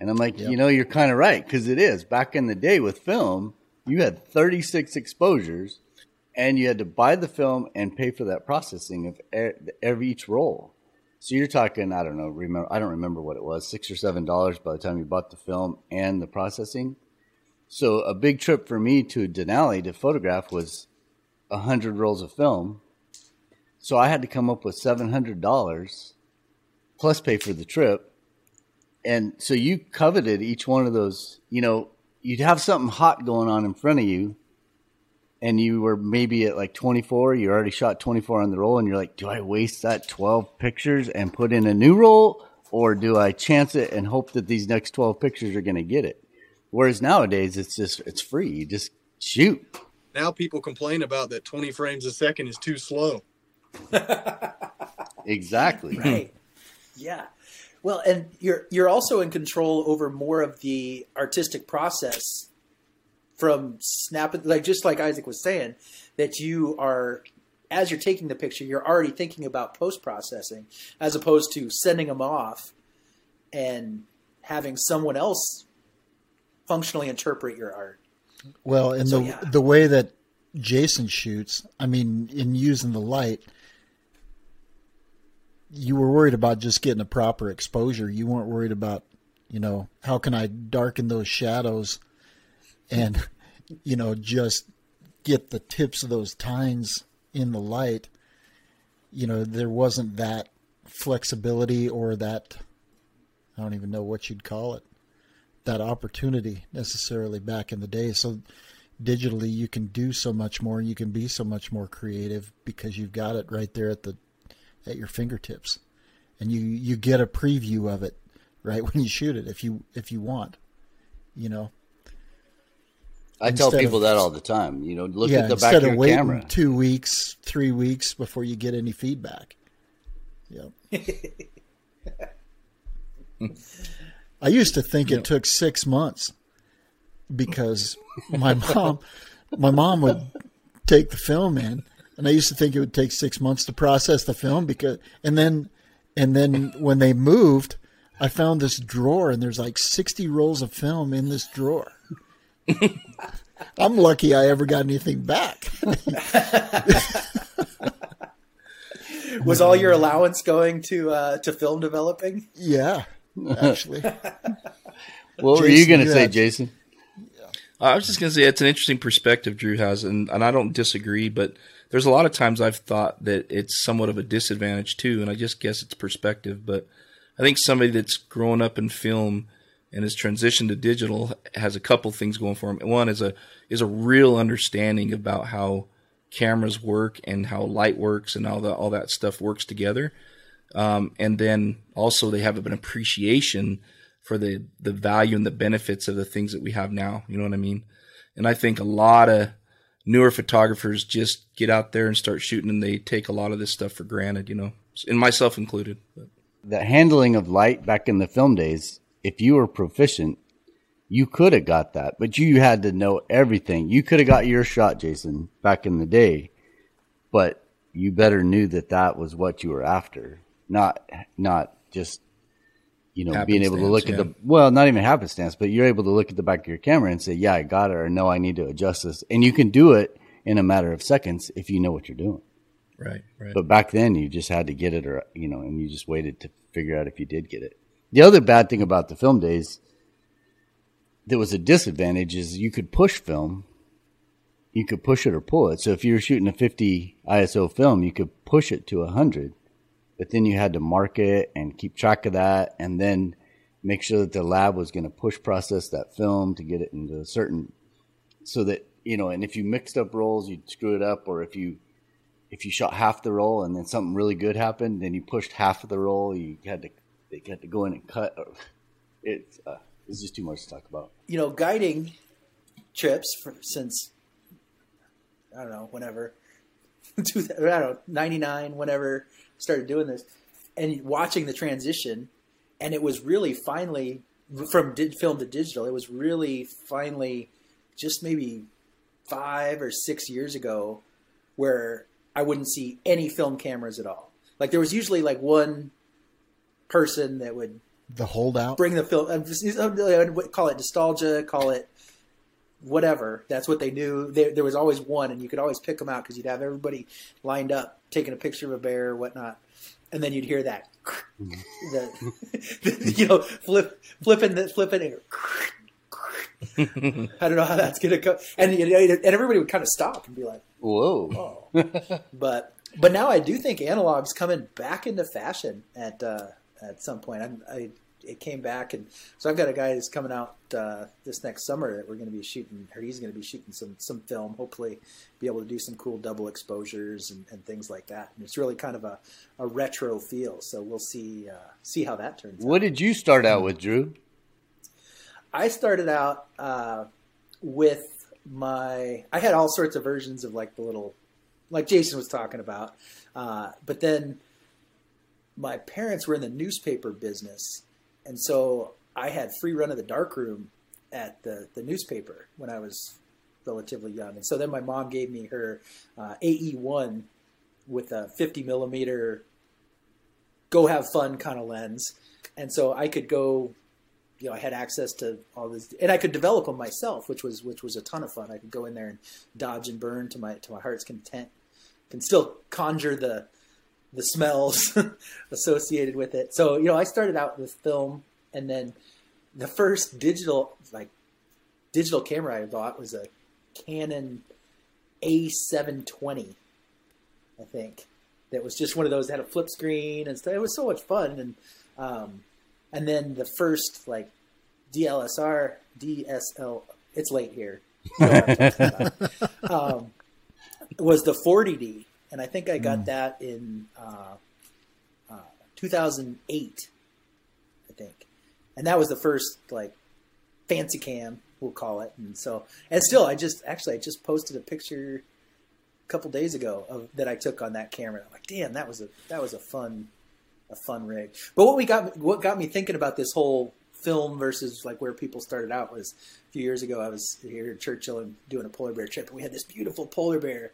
And I'm like, yep. You know, you're kind of right. Cause it is back in the day with film, you had thirty-six exposures and you had to buy the film and pay for that processing of every, every each roll. So you're talking, I don't know, remember, I don't remember what it was, six or seven dollars by the time you bought the film and the processing. So a big trip for me to Denali to photograph was a hundred rolls of film. So I had to come up with seven hundred dollars plus pay for the trip. And so you coveted each one of those, you know, you'd have something hot going on in front of you. And you were maybe at like twenty-four, you already shot twenty-four on the roll, and you're like, do I waste that twelve pictures and put in a new roll, or do I chance it and hope that these next twelve pictures are going to get it? Whereas nowadays, it's just, it's free. You just shoot. Now people complain about that twenty frames a second is too slow. Exactly. Right. Yeah. Well, and you're, you're also in control over more of the artistic process. From snapping, like just like Isaac was saying, that you are, as you're taking the picture, you're already thinking about post-processing as opposed to sending them off and having someone else functionally interpret your art. Well, and so, the yeah. the way that Jason shoots, I mean, in using the light, you were worried about just getting a proper exposure. You weren't worried about, you know, how can I darken those shadows and, you know, just get the tips of those tines in the light. You know, there wasn't that flexibility or that, I don't even know what you'd call it, that opportunity necessarily back in the day. So digitally you can do so much more, you can be so much more creative because you've got it right there at the at your fingertips. And you, you get a preview of it right when you shoot it if you if you want, you know. I instead tell people of, that all the time. You know, look yeah, at the back of your waiting camera. Instead of two weeks, three weeks before you get any feedback. Yep. I used to think yep. it took six months because my mom, my mom would take the film in, and I used to think it would take six months to process the film because, and then, and then when they moved, I found this drawer, and there's like sixty rolls of film in this drawer. I'm lucky I ever got anything back. Was all your allowance going to uh, to film developing? Yeah, actually. What Jason, were you going to say, had... Jason? I was just going to say it's an interesting perspective Drew has, and, and I don't disagree, but there's a lot of times I've thought that it's somewhat of a disadvantage too, and I just guess it's perspective. But I think somebody that's grown up in film and his transition to digital has a couple things going for him. One is a is a real understanding about how cameras work and how light works and all that all that stuff works together. Um, and then also they have an appreciation for the the value and the benefits of the things that we have now. You know what I mean? And I think a lot of newer photographers just get out there and start shooting, and they take a lot of this stuff for granted. You know, and myself included. But. The handling of light back in the film days. If you were proficient, you could have got that, but you had to know everything. You could have got your shot, Jason, back in the day, but you better knew that that was what you were after. Not, not just, you know, being able to look yeah. at the, well, not even happenstance, but you're able to look at the back of your camera and say, yeah, I got it. Or no, I need to adjust this. And you can do it in a matter of seconds if you know what you're doing. Right. Right. But back then you just had to get it or, you know, and you just waited to figure out if you did get it. The other bad thing about the film days that was a disadvantage is you could push film. You could push it or pull it. So if you were shooting a fifty I S O film, you could push it to one hundred, but then you had to mark it and keep track of that and then make sure that the lab was going to push process that film to get it into a certain – so that you know, and if you mixed up rolls, you'd screw it up. Or if you if you shot half the roll and then something really good happened, then you pushed half of the roll, you had to they had to go in and cut. It's uh, it's just too much to talk about. You know, guiding trips for, since I don't know, whenever I don't know ninety-nine, whenever I started doing this, and watching the transition, and it was really finally from did film to digital. It was really finally just maybe five or six years ago where I wouldn't see any film cameras at all. Like there was usually like one person that would the holdout bring the film. I would call it nostalgia, call it whatever. That's what they knew. They, there was always one, and you could always pick them out because you'd have everybody lined up taking a picture of a bear or whatnot. And then you'd hear that, the, the, you know, flip, flipping, the, flipping. And I don't know how that's going to go. And, and everybody would kind of stop and be like, whoa. Oh. But but now I do think analog's coming back into fashion at uh, at some point. I'm, I It came back. And so I've got a guy that's coming out uh, this next summer that we're going to be shooting, or he's going to be shooting some, some film, hopefully be able to do some cool double exposures and, and things like that. And it's really kind of a, a retro feel. So we'll see, uh, see how that turns out. What did you start out with, Drew? I started out uh, with my, I had all sorts of versions of like the little, like Jason was talking about. Uh, but then my parents were in the newspaper business. And so I had free run of the darkroom at the, the newspaper when I was relatively young. And so then my mom gave me her uh, A E one with a fifty millimeter go have fun kind of lens. And so I could go, you know, I had access to all this, and I could develop them myself, which was which was a ton of fun. I could go in there and dodge and burn to my to my heart's content. Can still conjure the the smells associated with it. So, you know, I started out with film, and then the first digital, like digital camera I bought was a Canon A seven twenty, I think. That was just one of those that had a flip screen and stuff. It was so much fun. And, um, and then the first like D L S R, D S L, it's late here. You know what I'm talking about. Um, was the forty D. And I think I got mm. that in uh, uh, two thousand eight, I think. And that was the first, like, fancy cam, we'll call it. And so, and still, I just, actually, I just posted a picture a couple days ago of, that I took on that camera. I'm like, damn, that was a, that was a fun, a fun rig. But what we got, what got me thinking about this whole film versus, like, where people started out was a few years ago, I was here at Churchill and doing a polar bear trip. And we had this beautiful polar bear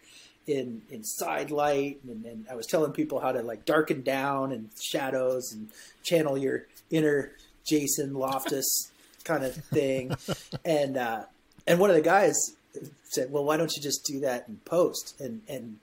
in in side light, and, and I was telling people how to like darken down and shadows and channel your inner Jason Loftus kind of thing. And uh and one of the guys said, well, why don't you just do that in post? And and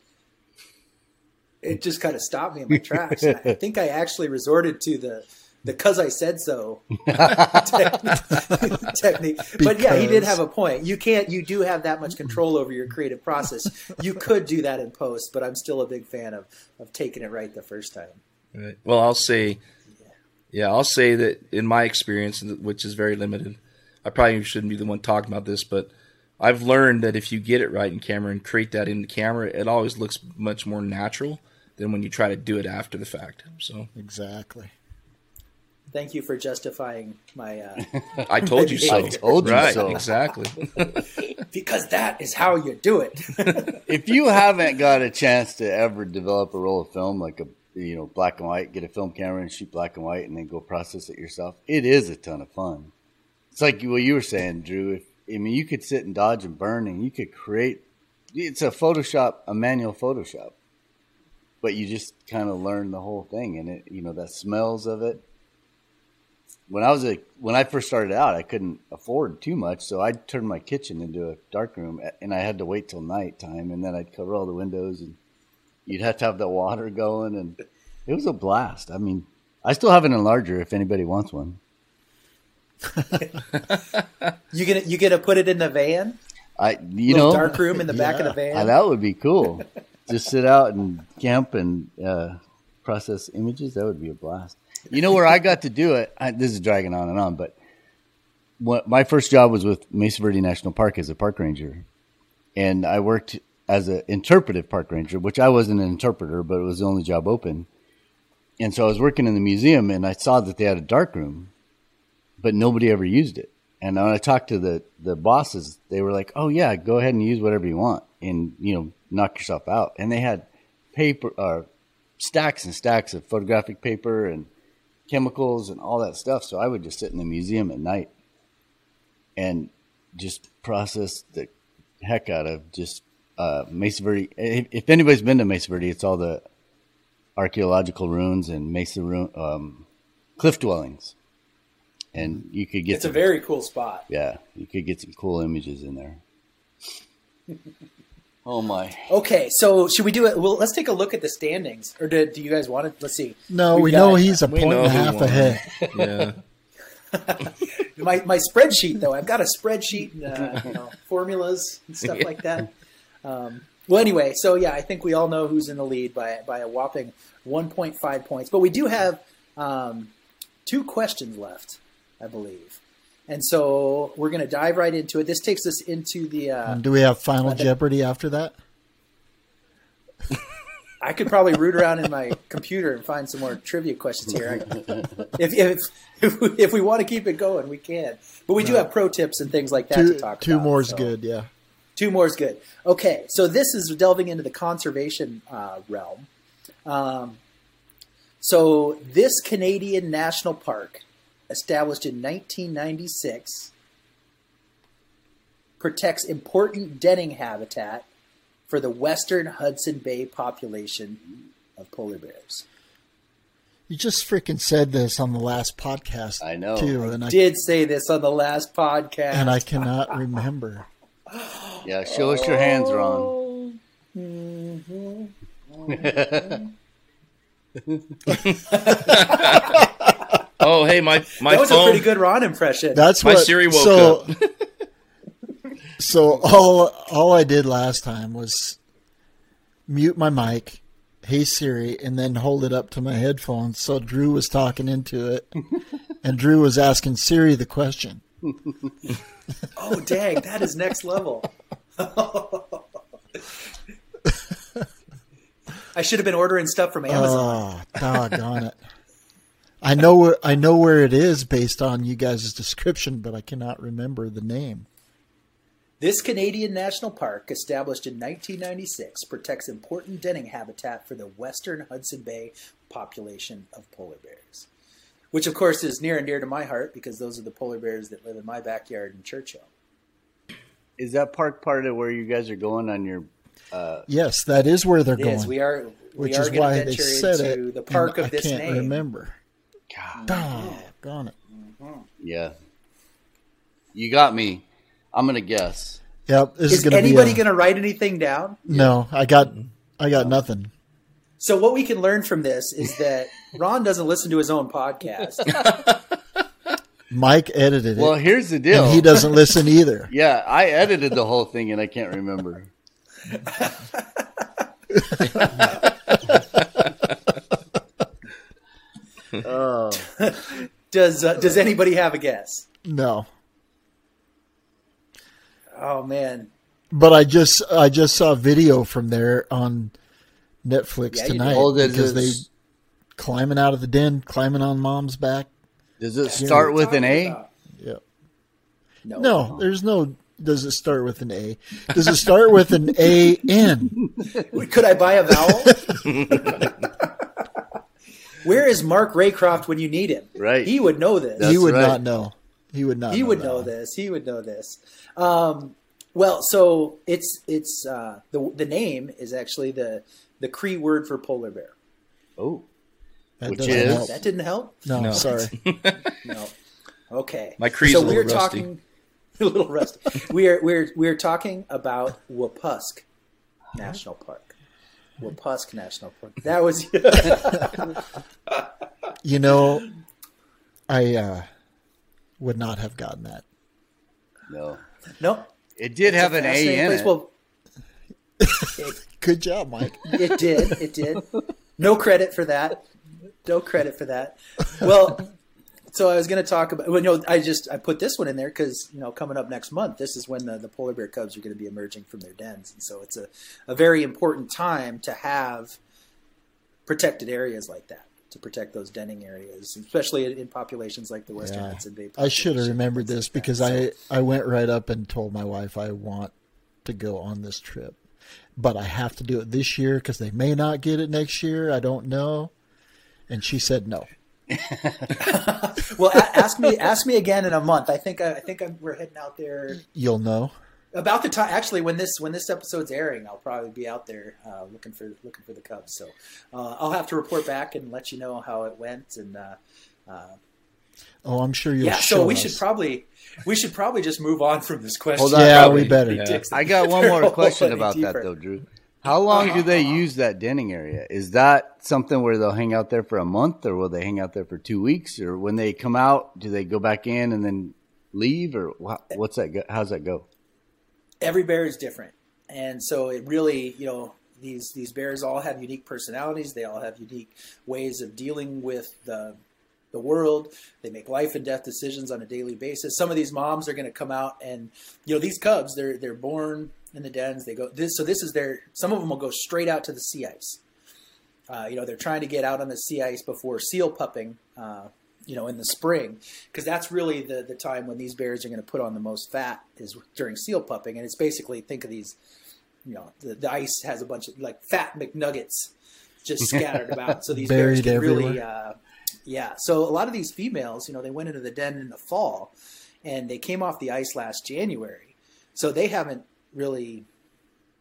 it just kind of stopped me in my tracks. I, I think I actually resorted to the the 'cause I said so te- technique. Because. But yeah, he did have a point. You can't, you do have that much control over your creative process. You could do that in post, but I'm still a big fan of, of taking it right the first time. Right. Well, I'll say, yeah. yeah, I'll say that in my experience, which is very limited, I probably shouldn't be the one talking about this, but I've learned that if you get it right in camera and create that in the camera, it always looks much more natural than when you try to do it after the fact. So exactly. Thank you for justifying my. Uh, I told you so. I told you right, so. Exactly. Because that is how you do it. If you haven't got a chance to ever develop a roll of film, like a you know black and white, get a film camera and shoot black and white, and then go process it yourself, it is a ton of fun. It's like what you were saying, Drew. If, I mean, you could sit and dodge and burn, and you could create. It's a Photoshop, a manual Photoshop, but you just kind of learn the whole thing, and it you know the smells of it. When I was a, when I first started out, I couldn't afford too much, so I turned my kitchen into a dark room, and I had to wait till nighttime, and then I'd cover all the windows, and you'd have to have the water going, and it was a blast. I mean, I still have an enlarger if anybody wants one. you gonna you gonna put it in the van? I you know dark room in the back yeah. of the van. Uh, that would be cool. Just sit out and camp and uh, process images. That would be a blast. You know where I got to do it? I, this is dragging on and on, but what, my first job was with Mesa Verde National Park as a park ranger. and I worked as an interpretive park ranger, which I wasn't an interpreter, but it was the only job open. And so I was working in the museum, and I saw that they had a dark room, but nobody ever used it. And when I talked to the, the bosses, they were like, oh, yeah, go ahead and use whatever you want and, you know, knock yourself out. And they had paper, uh, stacks and stacks of photographic paper and chemicals and all that stuff. So I would just sit in the museum at night and just process the heck out of just uh, Mesa Verde. If, if anybody's been to Mesa Verde, it's all the archaeological ruins and Mesa ruin, um, cliff dwellings. And you could get... It's some, a very cool spot. Yeah. You could get some cool images in there. Oh, my. Okay. So should we do it? Well, let's take a look at the standings. Or do, do you guys want to? Let's see. No, We've we know it. He's a we point and a half ahead. Yeah. my my spreadsheet, though. I've got a spreadsheet and uh, you know, formulas and stuff yeah. like that. Um, well, anyway. So, yeah, I think we all know who's in the lead by, by a whopping one point five points. But we do have um, two questions left, I believe. And so we're going to dive right into it. This takes us into the... Uh, do we have Final uh, Jeopardy after that? I could probably root around in my computer and find some more trivia questions here. if, if if if we want to keep it going, we can. But we do have pro tips and things like that two, to talk two about. Two more's so. good, yeah. Two more's good. Okay, so this is delving into the conservation uh, realm. Um, so this Canadian national park... established in nineteen ninety-six, protects important denning habitat for the Western Hudson Bay population of polar bears. You just freaking said this on the last podcast. I know. Too, and I did say this on the last podcast. And I cannot remember. Yeah, show us your hands, Ron. Mm-hmm. Mm-hmm. Oh, hey, my, my that was phone. A pretty good Ron impression. That's my what, Siri woke so, up. so all all I did last time was mute my mic, hey Siri, and then hold it up to my headphones. So Drew was talking into it, and Drew was asking Siri the question. Oh, dang, that is next level. I should have been ordering stuff from Amazon. Oh, doggone it. I know where I know where it is based on you guys' description, but I cannot remember the name. This Canadian national park, established in nineteen ninety-six, protects important denning habitat for the Western Hudson Bay population of polar bears, which, of course, is near and dear to my heart because those are the polar bears that live in my backyard in Churchill. Is that park part of where you guys are going on your? Uh... Yes, that is where they're it going. Is. We are, we which are is why they said it. The park of I this can't name. Remember. God, oh, darn it. Yeah. You got me. I'm going to guess. Yep. This is is gonna anybody a... going to write anything down? No, I got I got nothing. So what we can learn from this is that Ron doesn't listen to his own podcast. Mike edited it. Well, here's the deal. And he doesn't listen either. Yeah, I edited the whole thing and I can't remember. Oh. does uh, does anybody have a guess? No. Oh man! But I just I just saw a video from there on Netflix yeah, tonight you know, because they climbing out of the den, climbing on mom's back. Does it start with an A? About. Yeah. No, no, there's no. Does it start with an A? Does it start with an A N? Could I buy a vowel? Where is Mark Raycroft when you need him? Right. He would know this. That's he would right. not know. He would not he know would know one. this. He would know this. Um, well, so it's it's uh, the the name is actually the the Cree word for polar bear. Oh. That Which is help. That didn't help? No, no. sorry. No. Okay. My Cree's so a little we're rusty. Talking a little rusty. we're we're we're talking about Wapusk National Park. Wapusk National Park. That was, you know, I uh, would not have gotten that. No, no, it did it's have an A in it. Well, it. Good job, Mike. It did. It did. No credit for that. No credit for that. Well, So I was going to talk about, well, no, I just, I put this one in there because, you know, coming up next month, this is when the, the polar bear cubs are going to be emerging from their dens. And so it's a, a very important time to have protected areas like that, to protect those denning areas, especially in, in populations like the Western Hudson Bay. I should have remembered this like because so, I, I went right up and told my wife I want to go on this trip, but I have to do it this year because they may not get it next year. I don't know. And she said no. Well, ask me ask me again in a month. I think I, I think I'm, we're heading out there. You'll know about the time. Actually, when this when this episode's airing, I'll probably be out there uh, looking for looking for the cubs. So uh, I'll have to report back and let you know how it went. And uh, uh, oh, I'm sure you'll. Yeah, so we us. should probably we should probably just move on from this question. Hold on, yeah, probably. we better. Yeah. I got one more question about deeper. that though, Drew. How long do they use that denning area? Is that something where they'll hang out there for a month, or will they hang out there for two weeks? Or when they come out, do they go back in and then leave, or what's that? How's that go? Every bear is different, and so it really, you know, these these bears all have unique personalities. They all have unique ways of dealing with the the world. They make life and death decisions on a daily basis. Some of these moms are going to come out, and you know, these cubs, they're they're born in the dens, they go this. So this is their, some of them will go straight out to the sea ice. Uh, you know, they're trying to get out on the sea ice before seal pupping, uh, you know, in the spring, because that's really the, the time when these bears are going to put on the most fat is during seal pupping. And it's basically, think of these, you know, the, the ice has a bunch of like fat McNuggets just scattered about. So these bears can everywhere. really, uh, yeah. So a lot of these females, you know, they went into the den in the fall and they came off the ice last January. So they haven't really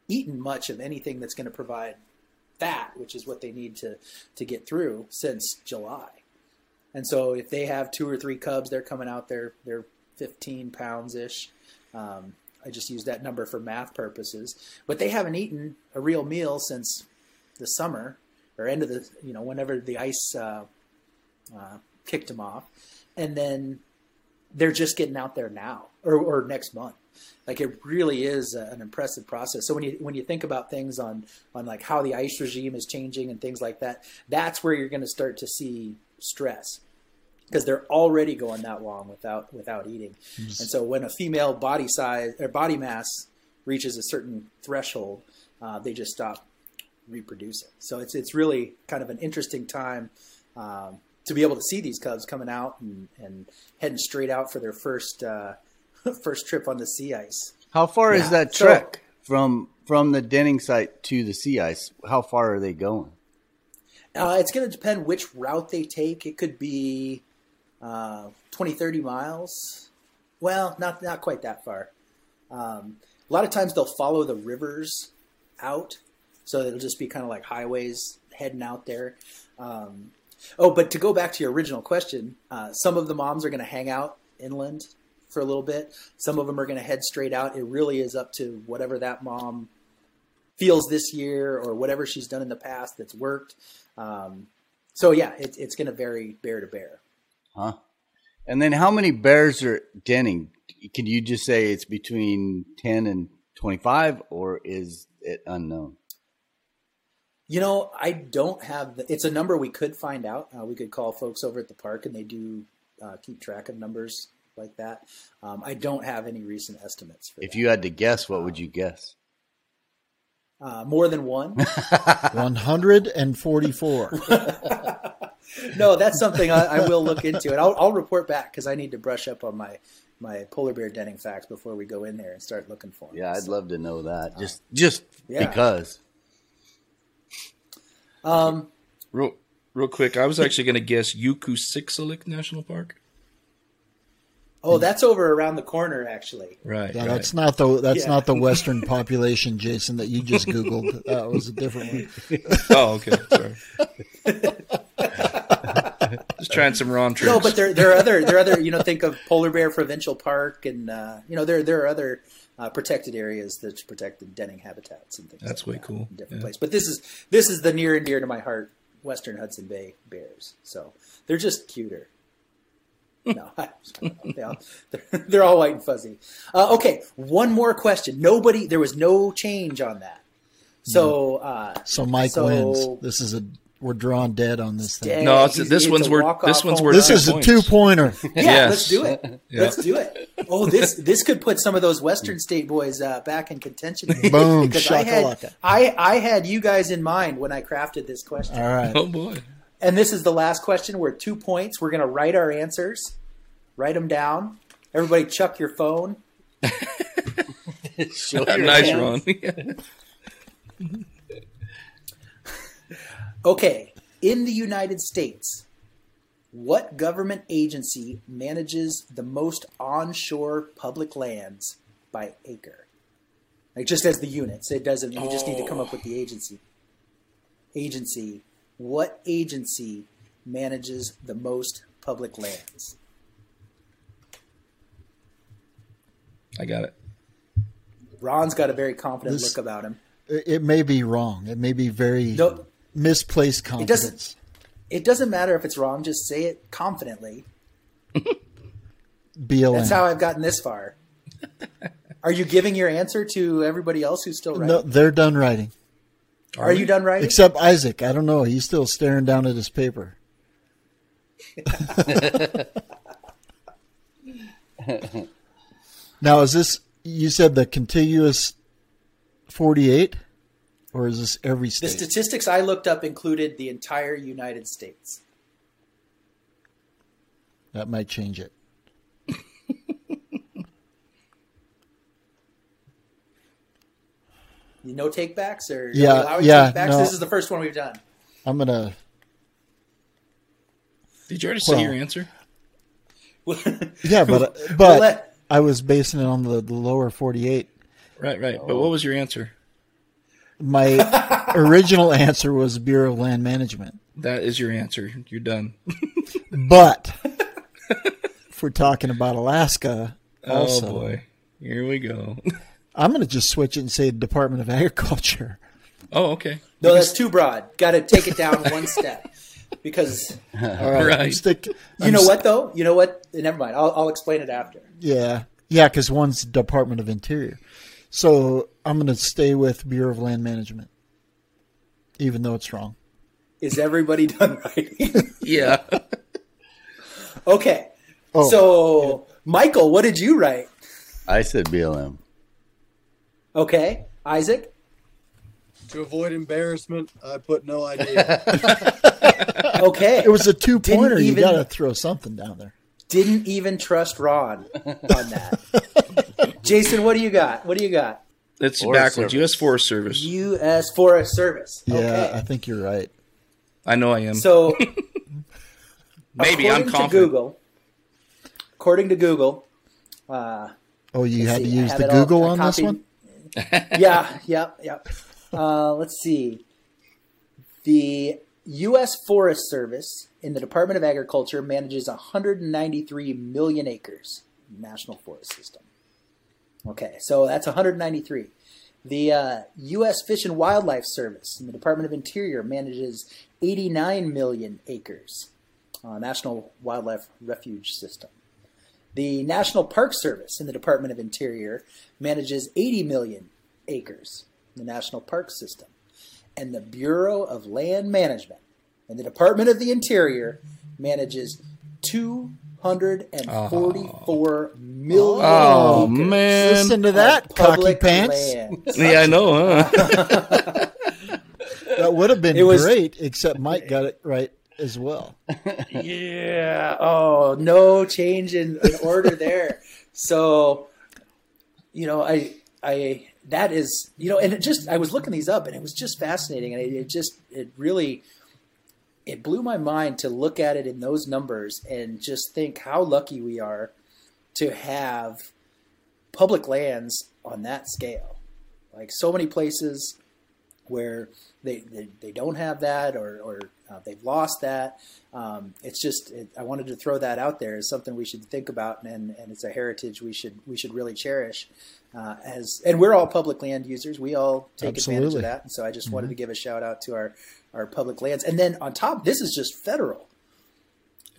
eaten much of anything that's going to provide fat, which is what they need to to get through since July. And so if they have two or three cubs, they're coming out there, they're fifteen pounds ish. Um, I just use that number for math purposes, but they haven't eaten a real meal since the summer or end of the, you know, whenever the ice uh, uh, kicked them off. And then they're just getting out there now or, or next month. Like it really is a, an impressive process. So when you when you think about things on on like how the ice regime is changing and things like that, that's where you're going to start to see stress because they're already going that long without without eating. And so when a female body size or body mass reaches a certain threshold, uh, they just stop reproducing. So it's it's really kind of an interesting time um, to be able to see these cubs coming out and, and heading straight out for their first. Uh, First trip on the sea ice. How far yeah. is that trek so, from from the denning site to the sea ice? How far are they going? Uh, it's going to depend which route they take. It could be uh, twenty, thirty miles. Well, not not quite that far. Um, a lot of times they'll follow the rivers out. So it'll just be kind of like highways heading out there. Um, oh, but to go back to your original question, uh, some of the moms are going to hang out inland for a little bit. Some of them are going to head straight out. It really is up to whatever that mom feels this year or whatever she's done in the past that's worked. Um, so yeah, it, it's going to vary bear to bear. Huh? And then how many bears are denning? Can you just say it's between ten and twenty-five or is it unknown? You know, I don't have the, it's a number we could find out. Uh, we could call folks over at the park and they do uh, keep track of numbers like that. Um, I don't have any recent estimates for If that. You had to guess, what um, would you guess? Uh, more than one. one hundred forty-four. No, that's something I, I will look into. And I'll, I'll report back because I need to brush up on my, my polar bear denning facts before we go in there and start looking for them. Yeah, I'd so, love to know that. Just uh, just yeah. because. Um, real, real quick, I was actually going to guess Yukusiksalik National Park. Oh, that's over around the corner, actually. Right. Yeah, right. That's not the that's yeah. not the Western population, Jason, that you just Googled. That was a different one. Oh, okay. Sorry. Just trying some wrong tricks. No, but there there are other there are other you know think of Polar Bear Provincial Park and uh, you know there there are other uh, protected areas that protect the denning habitats and things. That's like way that cool. In different yeah. places, but this is this is the near and dear to my heart, Western Hudson Bay bears. So they're just cuter. No, I, they all, they're, they're all white and fuzzy. Uh, okay, one more question. Nobody, there was no change on that. So, uh, so Mike so, wins. This is a we're drawn dead on this thing. No, it's, this it's one's where this one's where this is points. A two pointer. Yeah, yes. Let's do it. Yeah. Let's do it. Oh, this this could put some of those Western State boys uh, back in contention. Boom! Because I had, I, I had you guys in mind when I crafted this question. All right. Oh boy. And this is the last question. We're two points. We're gonna write our answers. Write them down. Everybody, chuck your phone. Show your nice, hands. Ron. Okay, in the United States, what government agency manages the most onshore public lands by acre? Like just as the units, it doesn't. You oh. just need to come up with the agency. Agency. What agency manages the most public lands? I got it. Ron's got a very confident this, look about him. It may be wrong. It may be very no, misplaced confidence. It doesn't, it doesn't matter if it's wrong. Just say it confidently. B L M. That's how I've gotten this far. Are you giving your answer to everybody else who's still writing? No, they're done writing. Are, Are you done writing? Except Isaac. I don't know. He's still staring down at his paper. Now, is this, you said the contiguous forty-eight, or is this every state? The statistics I looked up included the entire United States. That might change it. No takebacks, or yeah, allowing yeah, takebacks? No. This is the first one we've done. I'm gonna. Did you already well, say your answer? Yeah, but but. We'll let... I was basing it on the, the lower forty-eight. Right, right. Oh. But what was your answer? My original answer was Bureau of Land Management. That is your answer. You're done. But if we're talking about Alaska, also, oh boy, here we go. I'm going to just switch it and say Department of Agriculture. Oh, okay. No, that's too broad. Got to take it down one step. Because all right, right. Stick, you I'm know st- what though? You know what? Never mind. I'll, I'll explain it after. Yeah, yeah. Because one's Department of Interior, so I'm going to stay with Bureau of Land Management, even though it's wrong. Is everybody done writing? Yeah. Okay. Oh, so, yeah. Michael, what did you write? I said B L M. Okay, Isaac. To avoid embarrassment, I put no idea. Okay. It was a two-pointer. Even, you got to throw something down there. Didn't even trust Ron on that. Jason, what do you got? What do you got? It's Forest backwards. Service. U S Forest Service. U S Forest Service. Yeah, okay. I think you're right. I know I am. So maybe I'm confident. To Google, according to Google. Uh, oh, you had see, to use the Google all, on this one? Yeah, yeah, yeah. Uh, let's see. The U S Forest Service in the Department of Agriculture manages one hundred ninety-three million acres in the National Forest System. Okay, so that's one hundred ninety-three. The uh, U S Fish and Wildlife Service in the Department of Interior manages eighty-nine million acres in uh, the National Wildlife Refuge System. The National Park Service in the Department of Interior manages eighty million acres in the National Park System. And the Bureau of Land Management and the Department of the Interior manages two hundred forty-four oh. million oh, acres. Man. Listen to that, cocky pants. Yeah, I know, huh? That would have been it was, great, except Mike got it right as well. Yeah. Oh, no change in, in order there. So, you know, I, I, that is, you know, and it just, I was looking these up and it was just fascinating. And it, it just, it really, it blew my mind to look at it in those numbers and just think how lucky we are to have public lands on that scale. Like so many places where they, they, they don't have that or, or uh, they've lost that. Um, it's just, it, I wanted to throw that out there as something we should think about. And, and it's a heritage we should, we should really cherish. Uh, as and we're all public land users. We all take Absolutely. Advantage of that. And so I just wanted mm-hmm. to give a shout out to our, our public lands. And then on top, this is just federal.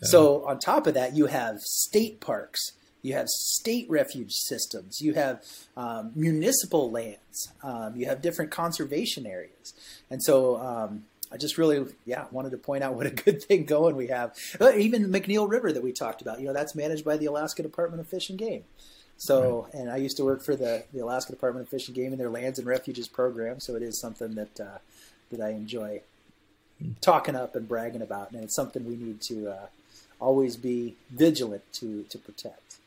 Yeah. So on top of that, you have state parks, you have state refuge systems, you have um, municipal lands, um, you have different conservation areas. And so um, I just really, yeah, wanted to point out what a good thing going we have. But even McNeil River that we talked about, you know, that's managed by the Alaska Department of Fish and Game. So, right. And I used to work for the, the Alaska Department of Fish and Game and their Lands and Refuges program. So it is something that uh, that I enjoy talking up and bragging about, and it's something we need to uh, always be vigilant to to protect.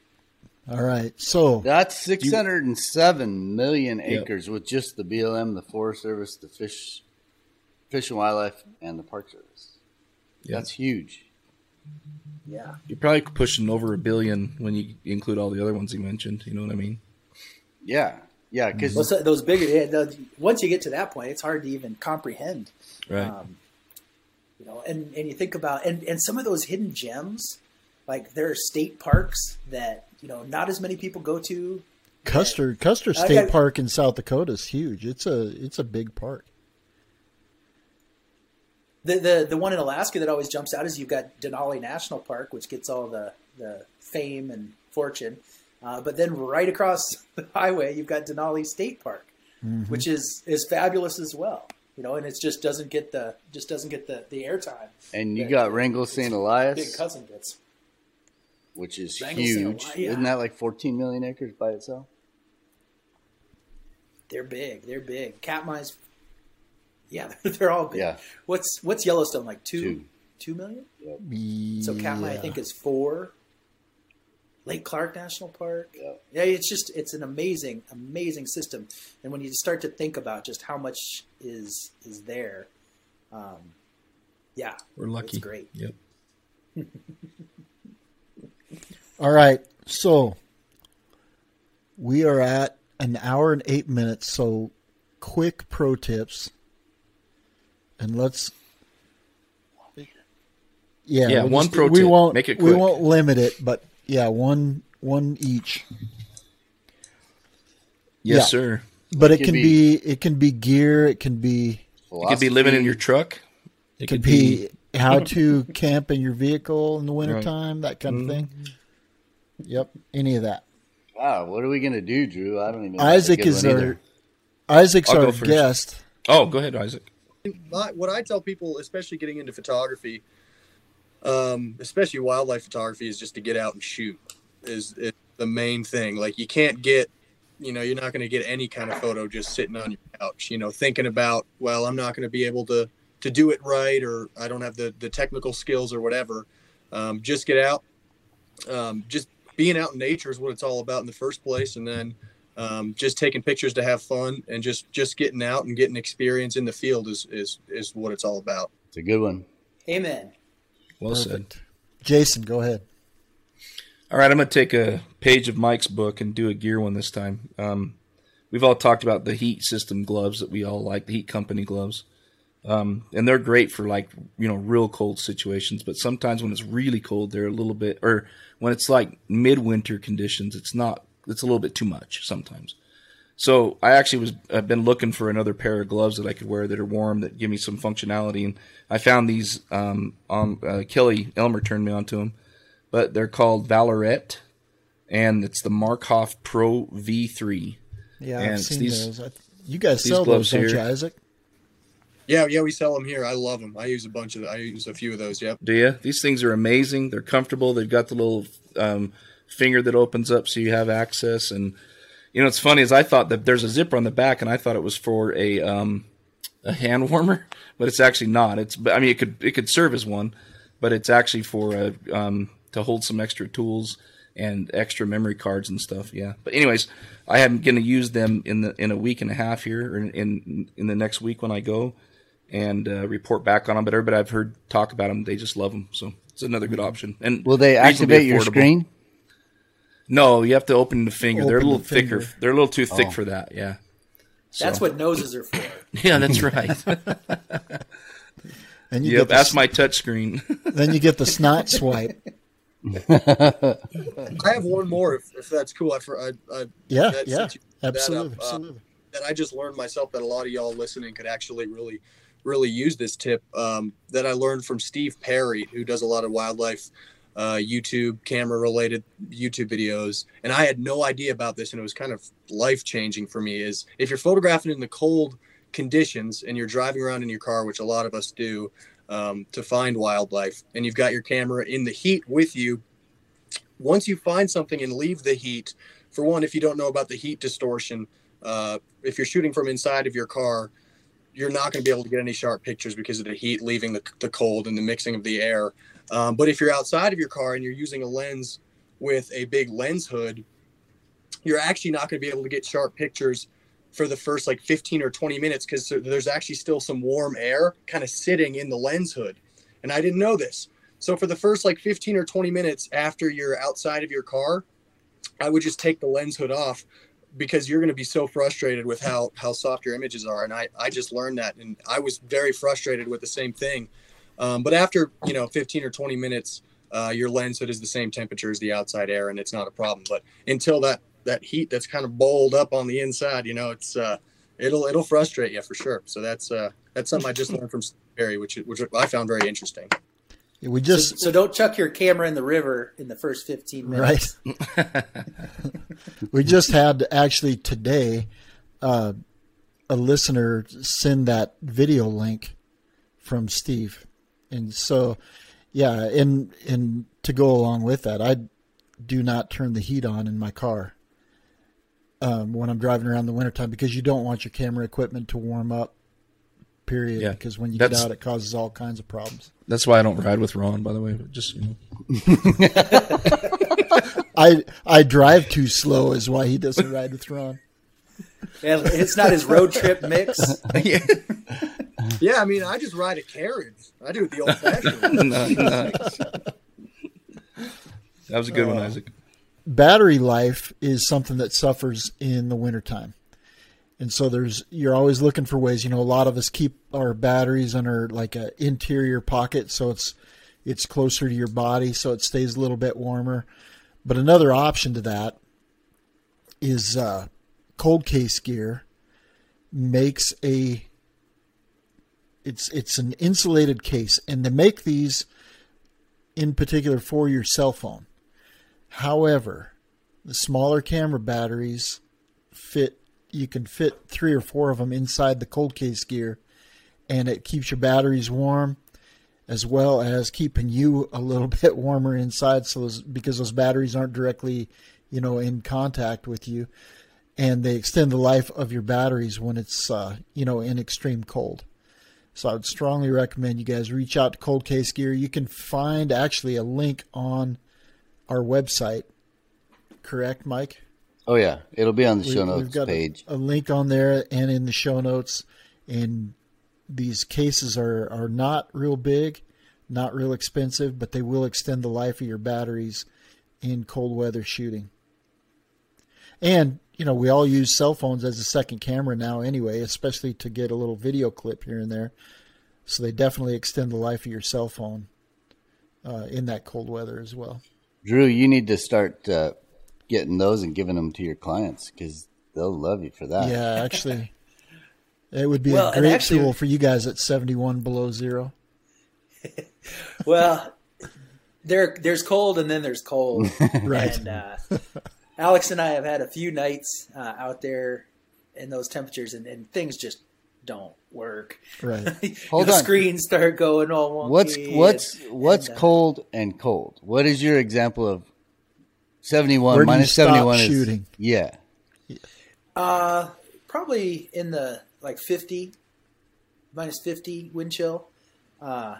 All right, so that's six hundred seven you, million acres, yep, with just the B L M, the Forest Service, the Fish, Fish and Wildlife, and the Park Service. Yep. That's huge. Yeah, you're probably pushing over a billion when you include all the other ones you mentioned. You know what I mean? Yeah, yeah. Because well, so those bigger, once you get to that point, it's hard to even comprehend. Right. Um, you know, and, and you think about and, and some of those hidden gems, like there are state parks that, you know, not as many people go to. Custer and, Custer State gotta, Park in South Dakota is huge. It's a it's a big park. The the the one in Alaska that always jumps out is you've got Denali National Park, which gets all the, the fame and fortune. Uh, but then right across the highway, you've got Denali State Park, mm-hmm, which is, is fabulous as well. You know, and it just doesn't get the just doesn't get the, the airtime. And you got Wrangell Saint Elias, big cousin gets, which is huge. Yeah. Isn't that like fourteen million acres by itself? They're big. They're big. Katmai's, yeah, they're, they're all big. Yeah. What's what's Yellowstone like? Two, two, two million. Yep. So Katmai, yeah, I think, is four. Lake Clark National Park. Yeah. Yeah, it's just it's an amazing, amazing system. And when you start to think about just how much is is there, um, yeah, we're lucky. It's great. Yep. All right, so we are at an hour and eight minutes. So, quick pro tips, and let's. Yeah, yeah, we'll one just, pro we tip. Won't make it quick. We won't limit it, but. Yeah, one one each. Yes, yeah, sir. But it, it can be, be it can be gear, it can be philosophy. It could be living in your truck. It, it could be, be how to camp in your vehicle in the wintertime, right, that kind mm-hmm of thing. Yep, any of that. Wow, what are we gonna do, Drew? I don't even know. Isaac is our either. Isaac's I'll our guest. Oh, go ahead, Isaac. My, what I tell people, especially getting into photography, Um, especially wildlife photography, is just to get out and shoot is, is the main thing. Like you can't get, you know, you're not going to get any kind of photo just sitting on your couch, you know, thinking about, well, I'm not going to be able to, to do it right. Or I don't have the, the technical skills or whatever. Um, just get out. Um, just being out in nature is what it's all about in the first place. And then, um, just taking pictures to have fun and just, just getting out and getting experience in the field is, is, is what it's all about. It's a good one. Amen. Well Perfect. Said. Jason, go ahead. All right, I'm going to take a page of Mike's book and do a gear one this time. Um, we've all talked about the heat system gloves that we all like, the heat company gloves. Um, and they're great for like, you know, real cold situations. But sometimes when it's really cold, they're a little bit, or when it's like midwinter conditions, it's not, it's a little bit too much sometimes. So I actually was, I've been looking for another pair of gloves that I could wear that are warm, that give me some functionality. And I found these, um, on, uh, Kelly Elmer turned me onto them, but they're called Valorette, and it's the Markhoff Pro V three. Yeah. And I've seen these, those. You guys sell those, don't you, Isaac? Yeah. Yeah. We sell them here. I love them. I use a bunch of, I use a few of those. Yep. Do you? These things are amazing. They're comfortable. They've got the little, um, finger that opens up so you have access. And, you know, it's funny is I thought that there's a zipper on the back, and I thought it was for a um, a hand warmer, but it's actually not. It's I mean it could it could serve as one, but it's actually for a, um, to hold some extra tools and extra memory cards and stuff. Yeah, but anyways, I am going to use them in the in a week and a half here, or in in, in the next week when I go and uh, report back on them. But everybody I've heard talk about them, they just love them, so it's another good option. And will they activate your screen? No, you have to open the finger. Open they're a little the thicker. Finger. They're a little too thick oh. for that. Yeah, so. That's what noses are for. Yeah, that's right. And you yep, get that's my touch screen. Then you get the snot swipe. I have one more, if, if that's cool. I, I, I yeah, yeah, absolutely. That, up, absolutely. Uh, that I just learned myself that a lot of y'all listening could actually really, really use this tip. Um, that I learned from Steve Perry, who does a lot of wildlife. Uh, YouTube camera related YouTube videos. And I had no idea about this, and it was kind of life changing for me, is if you're photographing in the cold, conditions and you're driving around in your car, which a lot of us do, um, to find wildlife, and you've got your camera in the heat with you, once you find something and leave the heat, for one, if you don't know about the heat distortion, uh, if you're shooting from inside of your car, you're not going to be able to get any sharp pictures because of the heat leaving the, the cold and the mixing of the air. Um, but if you're outside of your car and you're using a lens with a big lens hood, you're actually not going to be able to get sharp pictures for the first like fifteen or twenty minutes, because there's actually still some warm air kind of sitting in the lens hood. And I didn't know this. So for the first like fifteen or twenty minutes after you're outside of your car, I would just take the lens hood off, because you're going to be so frustrated with how, how soft your images are. And I, I just learned that. And I was very frustrated with the same thing. Um, but after, you know, fifteen or twenty minutes, uh, your lens hood is the same temperature as the outside air, and it's not a problem. But until that, that heat that's kind of balled up on the inside, you know, it's, uh, it'll, it'll frustrate you for sure. So that's, uh, that's something I just learned from Barry, which, which I found very interesting. Yeah, we just, so, so don't chuck your camera in the river in the first fifteen minutes. Right. We just had actually today, uh, a listener send that video link from Steve. And so, yeah. And, and to go along with that, I do not turn the heat on in my car, um, when I'm driving around in the wintertime, because you don't want your camera equipment to warm up. Period. Yeah, because when you get out, it causes all kinds of problems. That's why I don't ride with Ron, by the way. But just, you know. I I drive too slow is why he doesn't ride with Ron. Yeah, it's not his road trip mix. Yeah. Yeah, I mean, I just ride a carriage. I do it the old fashioned. No, no. That was a good uh, one, Isaac. Battery life is something that suffers in the wintertime. And so there's, you're always looking for ways, you know, a lot of us keep our batteries under like an interior pocket. So it's, it's closer to your body, so it stays a little bit warmer. But another option to that is, uh, Cold Case Gear makes a, it's, it's an insulated case, and they make these in particular for your cell phone. However, the smaller camera batteries fit, you can fit three or four of them inside the Cold Case Gear, and it keeps your batteries warm as well as keeping you a little bit warmer inside. So those, because those batteries aren't directly, you know, in contact with you, and they extend the life of your batteries when it's, uh, you know, in extreme cold. So I would strongly recommend you guys reach out to Cold Case Gear. You can find actually a link on our website. Correct, Mike? Oh, yeah. It'll be on the show notes page. We've got page. A, a link on there and in the show notes. And these cases are, are not real big, not real expensive, but they will extend the life of your batteries in cold weather shooting. And, you know, we all use cell phones as a second camera now anyway, especially to get a little video clip here and there. So they definitely extend the life of your cell phone uh, in that cold weather as well. Drew, you need to start... Uh... getting those and giving them to your clients, because they'll love you for that. Yeah, actually, it would be well, a great actually, tool for you guys at seventy-one below zero. Well, there, there's cold and then there's cold. Right. And, uh, Alex and I have had a few nights uh, out there in those temperatures, and, and things just don't work. Right. Hold the on. Screens start going all wonky. What's what's and, what's and, uh, cold and cold? What is your example of? seventy-one minus seventy-one is shooting. Yeah. Uh, probably in the like fifty, minus fifty wind chill, uh,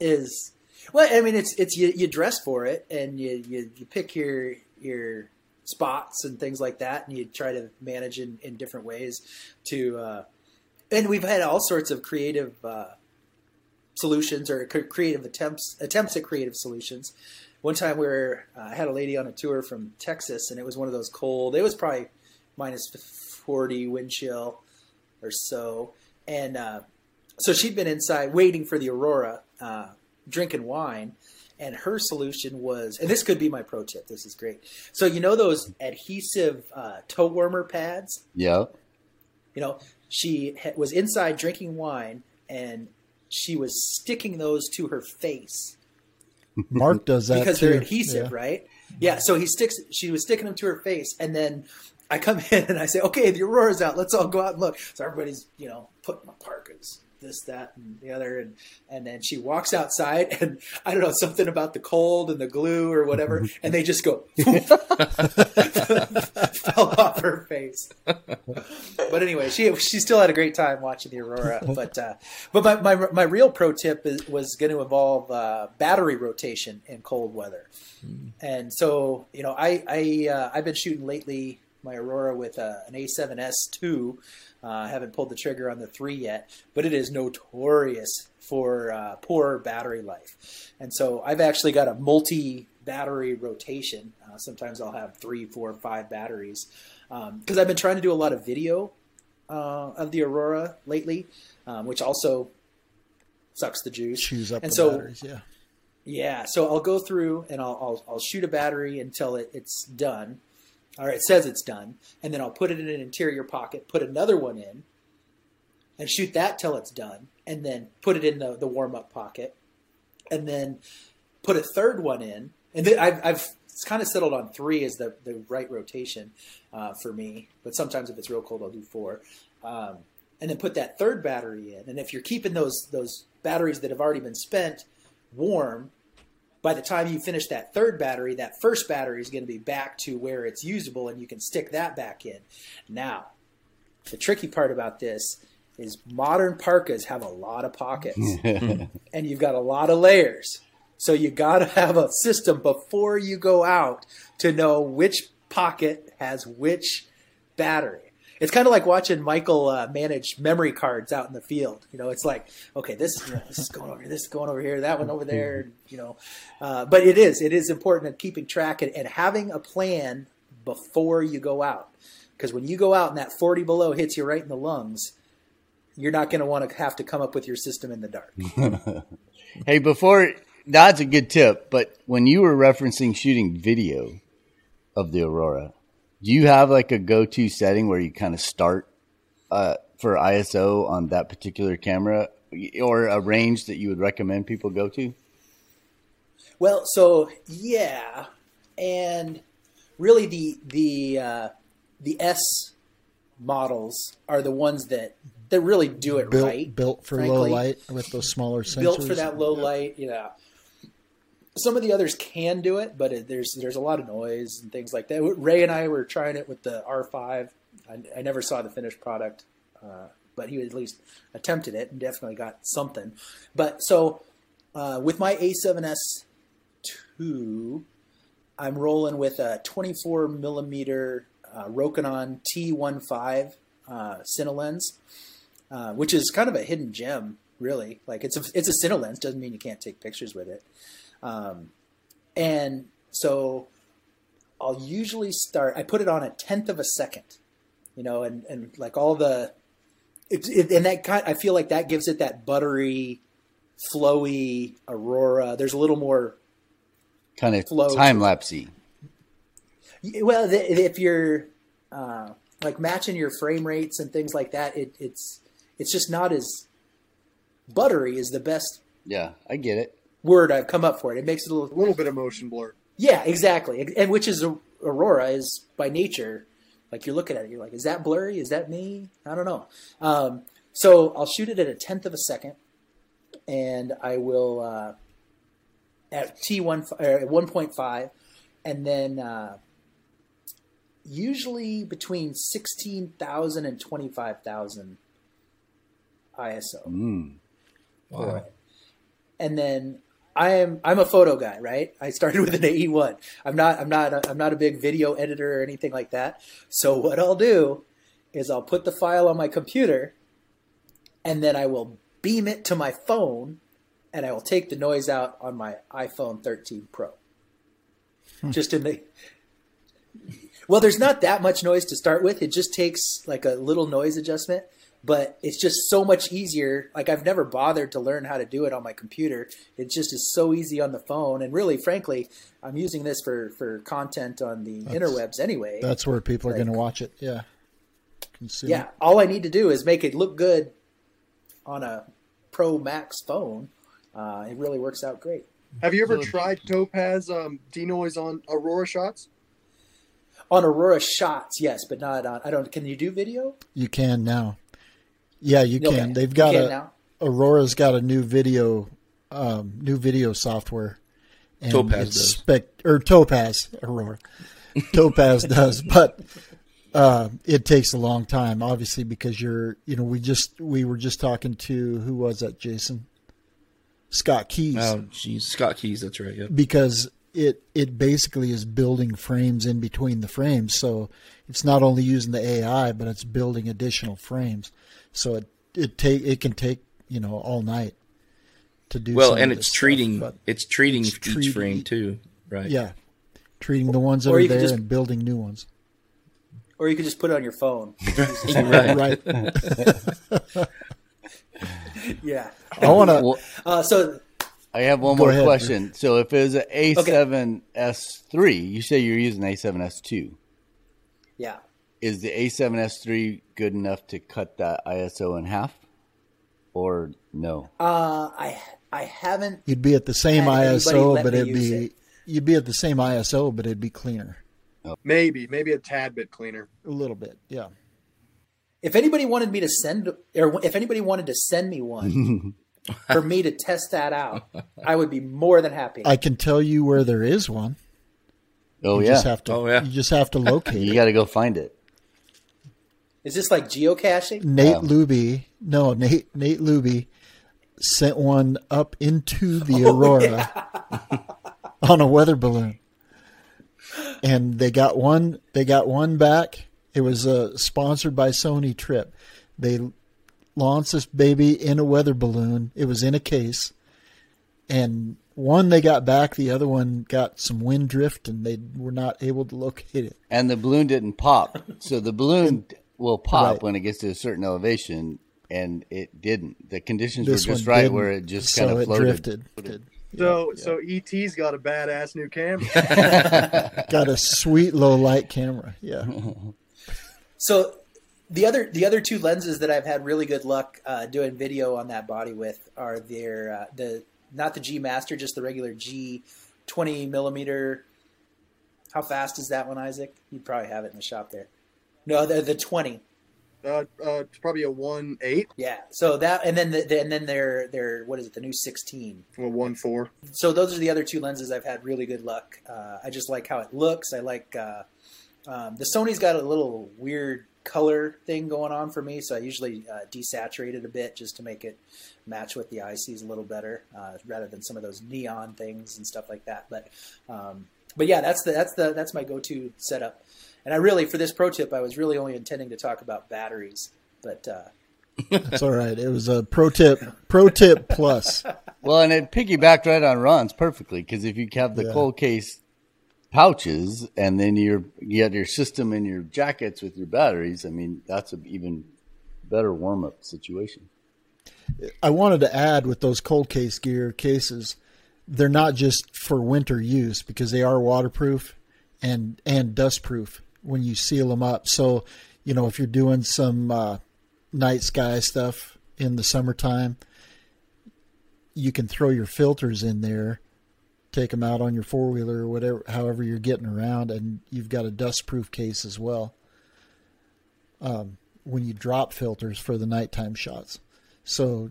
is well, I mean, it's, it's, you, you dress for it, and you, you, you pick your, your spots and things like that. And you try to manage in, in different ways to, uh, and we've had all sorts of creative, uh, solutions or creative attempts, attempts at creative solutions. One time we were, uh, I had a lady on a tour from Texas, and it was one of those cold, it was probably minus forty wind chill or so. And uh, so she'd been inside waiting for the aurora, uh, drinking wine. And her solution was, and this could be my pro tip, this is great. So you know those adhesive uh, toe warmer pads? Yeah. You know, she was inside drinking wine, and she was sticking those to her face. Mark does that because too. They're adhesive, yeah. Right? Yeah. So he sticks. She was sticking them to her face, and then I come in and I say, okay, the aurora's out. Let's all go out and look. So everybody's, you know, putting on parkas, this, that, and the other. And, and then she walks outside and I don't know, something about the cold and the glue or whatever. And they just go, fell off her face. But anyway, she, she still had a great time watching the aurora. But, uh, but my, my, my real pro tip is, was going to involve uh battery rotation in cold weather. Mm. And so, you know, I, I, uh, I've been shooting lately my aurora with uh, an A seven S two. I uh, haven't pulled the trigger on the three yet, but it is notorious for uh, poor battery life. And so I've actually got a multi-battery rotation. Uh, sometimes I'll have three, four, five batteries because um, I've been trying to do a lot of video uh, of the aurora lately, um, which also sucks the juice. Chews up and the so, batteries, yeah. Yeah, so I'll go through and I'll, I'll, I'll shoot a battery until it, it's done. Or it says it's done, and then I'll put it in an interior pocket, put another one in, and shoot that till it's done, and then put it in the, the warm-up pocket, and then put a third one in. And then I've, I've kind of settled on three as the, the right rotation uh, for me, but sometimes if it's real cold, I'll do four. Um, and then put that third battery in. And if you're keeping those those batteries that have already been spent warm, by the time you finish that third battery, that first battery is going to be back to where it's usable, and you can stick that back in. Now, the tricky part about this is modern parkas have a lot of pockets, and you've got a lot of layers. So you got to have a system before you go out to know which pocket has which battery. It's kind of like watching Michael uh, manage memory cards out in the field. You know, it's like, okay, this, you know, this is going over here, this is going over here, that one over there, you know. Uh, but it is. It is important in keeping track and, and having a plan before you go out. Because when you go out and that forty below hits you right in the lungs, you're not going to want to have to come up with your system in the dark. Hey, before – that's a good tip. But when you were referencing shooting video of the aurora – do you have like a go-to setting where you kind of start uh, for I S O on that particular camera or a range that you would recommend people go to? Well, so yeah. And really the, the, uh, the S models are the ones that, that really do it built, right. Built for frankly. Low light with those smaller sensors. Built for that low yeah. light, you know. Some of the others can do it, but it, there's there's a lot of noise and things like that. Ray and I were trying it with the R five. I, I never saw the finished product, uh, but he at least attempted it and definitely got something. But so uh, with my A seven S two, I'm rolling with a twenty-four millimeter uh, Rokinon T fifteen uh, Cine lens, uh, which is kind of a hidden gem, really. Like it's a, it's a Cine lens, doesn't mean you can't take pictures with it. Um, and so I'll usually start, I put it on a tenth of a second, you know, and, and like all the, it, it, and that kind, I feel like that gives it that buttery, flowy aurora. There's a little more kind of time-lapsey. Well, th- if you're, uh, like matching your frame rates and things like that, it, it's, it's just not as buttery is the best. Yeah, I get it. Word I've come up for it. It makes it a little, a little bit of motion blur. Yeah, exactly. And which is aurora is by nature, like you're looking at it, you're like, is that blurry? Is that me? I don't know. Um, so I'll shoot it at a tenth of a second, and I will uh, at T one point five, and then uh, usually between sixteen thousand and twenty-five thousand I S O. Mm. Wow. Right. And then. I am I'm a photo guy, right? I started with an A E one. I'm not I'm not a, I'm not a big video editor or anything like that. So what I'll do is I'll put the file on my computer and then I will beam it to my phone and I will take the noise out on my iPhone thirteen Pro. Hmm. Just in the Well, there's not that much noise to start with. It just takes like a little noise adjustment. But it's just so much easier. Like I've never bothered to learn how to do it on my computer. It just is so easy on the phone. And really, frankly, I'm using this for, for content on the that's, interwebs anyway. That's where people like, are going to watch it. Yeah. Consume yeah. It. All I need to do is make it look good on a Pro Max phone. Uh, it really works out great. Have you ever tried Topaz um, denoise on Aurora shots? On Aurora shots, yes, but not on. I don't. Can you do video? You can now. Yeah, you can. Okay. They've got you can a now. Aurora's got a new video, um, new video software. And Topaz does. Spec- or Topaz Aurora. Topaz does, but uh, it takes a long time, obviously, because you're. You know, we just we were just talking to who was that, Jason? Scott Keys. Oh, geez, Scott Keys. That's right. Yeah. Because. It it basically is building frames in between the frames, so it's not only using the A I, but it's building additional frames. So it it take it can take you know all night to do. Well, and it's treating stuff, it's treating it's each treating, frame too, right? Yeah, treating the ones that are there just, and building new ones. Or you can just put it on your phone. Right. Right. Yeah. I want to. Uh, so. I have one Go more ahead, question. Dude. So if it's an A seven S three, okay. You say you're using A seven S two. Yeah. Is the A seven S three good enough to cut that I S O in half or no? Uh, I I haven't. You'd be at the same I S O, but it'd be it. you'd be at the same I S O, but it'd be cleaner. Oh. Maybe, maybe a tad bit cleaner. A little bit, yeah. If anybody wanted me to send or if anybody wanted to send me one, for me to test that out, I would be more than happy. I can tell you where there is one. Oh, you yeah. Just have to, oh, yeah. You just have to locate it. You got to go find it. Is this like geocaching? Nate um, Luby. No, Nate Nate Luby sent one up into the oh, Aurora yeah. on a weather balloon. And they got one. They got one back. It was a sponsored by Sony trip. They launched this baby in a weather balloon. It was in a case, and one they got back, the other one got some wind drift, and they were not able to locate it. And the balloon didn't pop. So the balloon and, will pop right. when it gets to a certain elevation, and it didn't. The conditions this were just right where it just so kind of floated. Drifted. Floated. So, yeah. so E T's got a badass new camera. Got a sweet low light camera. Yeah. So. The other the other two lenses that I've had really good luck uh, doing video on that body with are their uh, the not the G Master, just the regular G twenty millimeter. How fast is that one, Isaac? You probably have it in the shop there. No, the the twenty. Uh, uh, it's probably a one eight. Yeah. So that and then the, the and then their their what is it? The new sixteen. Well, one four. So those are the other two lenses I've had really good luck. Uh, I just like how it looks. I like uh, um, the Sony's got a little weird color thing going on for me, so I usually uh, desaturate it a bit just to make it match what the eye sees a little better, uh, rather than some of those neon things and stuff like that. But, um, but yeah, that's the that's the that's my go-to setup. And I really, for this pro tip, I was really only intending to talk about batteries, but uh... that's all right. It was a pro tip, pro tip plus. Well, and it piggybacked right on Ron's perfectly, because if you have the yeah. cold case pouches, and then your you have your system in your jackets with your batteries. I mean, that's an even better warm up situation. I wanted to add with those cold case gear cases, they're not just for winter use because they are waterproof and and dust proof when you seal them up. So, you know, if you're doing some uh, night sky stuff in the summertime, you can throw your filters in there. Take them out on your four wheeler or whatever, however you're getting around, and you've got a dust proof case as well. Um, when you drop filters for the nighttime shots, so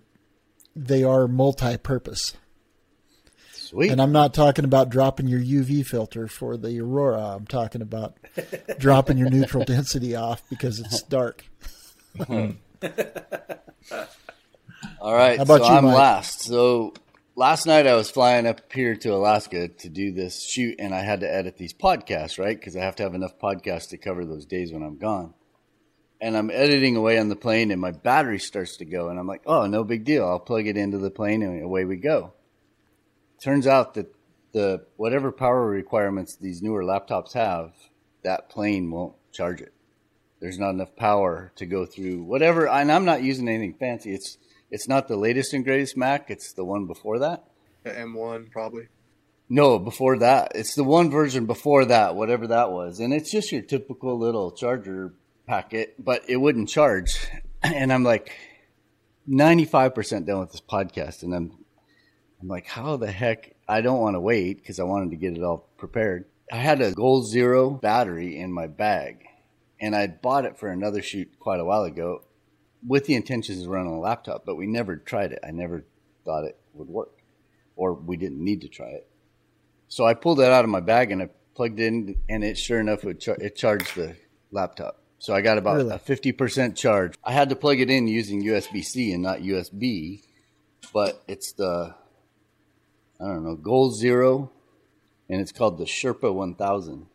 they are multi-purpose. Sweet. And I'm not talking about dropping your U V filter for the Aurora. I'm talking about dropping your neutral density off because it's dark. Mm-hmm. All right. How about so you, I'm Mike? Last. So. Last night I was flying up here to Alaska to do this shoot, and I had to edit these podcasts, right? Because I have to have enough podcasts to cover those days when I'm gone. And I'm editing away on the plane, and my battery starts to go. And I'm like, oh, no big deal. I'll plug it into the plane, and away we go. Turns out that the whatever power requirements these newer laptops have, that plane won't charge it. There's not enough power to go through whatever. And I'm not using anything fancy. It's It's not the latest and greatest Mac. It's the one before that. The M one, probably. No, before that. It's the one version before that, whatever that was. And it's just your typical little charger packet, but it wouldn't charge. And I'm like ninety-five percent done with this podcast. And I'm, I'm like, how the heck? I don't want to wait because I wanted to get it all prepared. I had a Goal Zero battery in my bag, and I bought it for another shoot quite a while ago with the intentions of running a laptop, but we never tried it. I never thought it would work, or we didn't need to try it. So I pulled that out of my bag, and I plugged in, and it sure enough, would char- it charged the laptop. So I got about really? a fifty percent charge. I had to plug it in using U S B C and not U S B, but it's the, I don't know, Goal Zero, and it's called the Sherpa one thousand.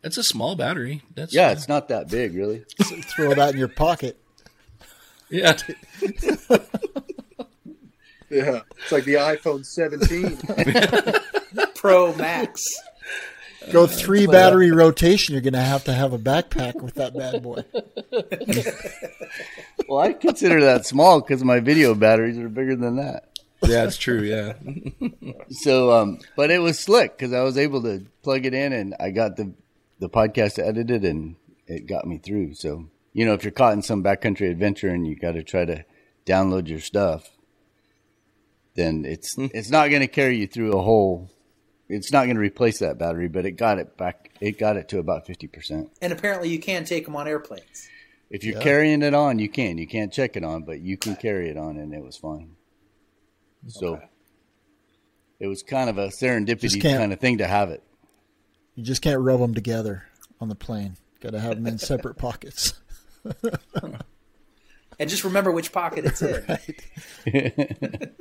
That's a small battery. That's Yeah, uh, it's not that big, really. Throw it out in your pocket. Yeah. Yeah, it's like the iPhone seventeen Pro Max. Go three uh, battery rotation. You're going to have to have a backpack with that bad boy. Well, I consider that small because my video batteries are bigger than that. Yeah, it's true. Yeah. So, um, but it was slick because I was able to plug it in, and I got the the podcast edited, and it got me through. So, you know, if you're caught in some backcountry adventure and you got to try to download your stuff, then it's it's not going to carry you through a whole. It's not going to replace that battery, but it got it back. It got it to about fifty percent. And apparently, you can take them on airplanes. If you're yeah. carrying it on, you can. You can't check it on, but you can carry it on, and it was fine. So okay. It was kind of a serendipity kind of thing to have it. You just can't rub them together on the plane. Got to have them in separate pockets. And just remember which pocket it's in. Right.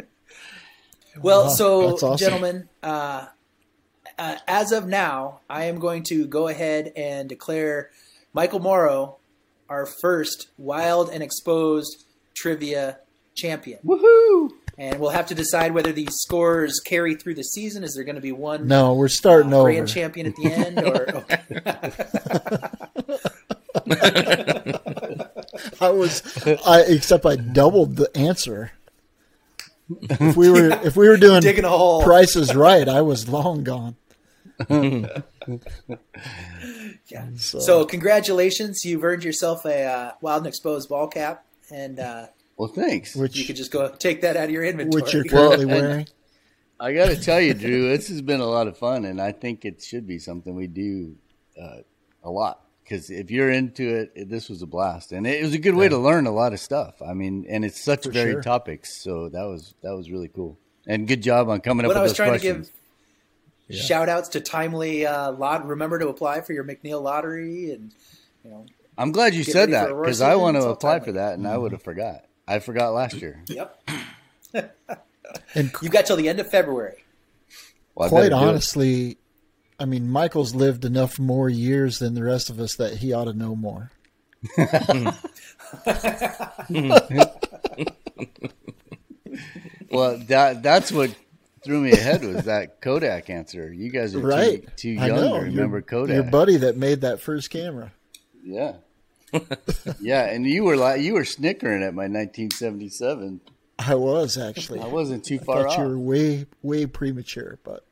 Well, wow, so awesome. Gentlemen, uh, uh, as of now, I am going to go ahead and declare Michael Morrow our first Wild and Exposed trivia champion. Woohoo! And we'll have to decide whether these scores carry through the season. Is there going to be one? No, we're starting uh, over. Grand champion at the end, or? I was, I except I doubled the answer. If we were yeah, if we were doing digging a hole. Price is Right, I was long gone. Yeah. So. so congratulations, you've earned yourself a uh, Wild and Exposed ball cap, and uh, well, thanks. Which, you could just go take that out of your inventory. Which you're currently wearing. I got to tell you, Drew, this has been a lot of fun, and I think it should be something we do uh, a lot. Because if you're into it, this was a blast, and it was a good way yeah. to learn a lot of stuff. I mean, and it's such For varied sure. topics, so that was that was really cool. And good job on coming what up with those questions. I was trying questions. to give yeah. shout outs to timely uh, lot. Remember to apply for your McNeil lottery, and you know. I'm glad you said that because I want to apply timely. for that, and mm-hmm. I would have forgot. I forgot last year. Yep. And you got till the end of February. Well, quite honestly. I mean, Michael's lived enough more years than the rest of us that he ought to know more. Well, that that's what threw me ahead was that Kodak answer. You guys are right. too, too young to remember your, Kodak. Your buddy that made that first camera. Yeah. Yeah, and you were like, you were snickering at my nineteen seventy-seven. I was, actually. I wasn't too I far thought off. You were way, way premature, but.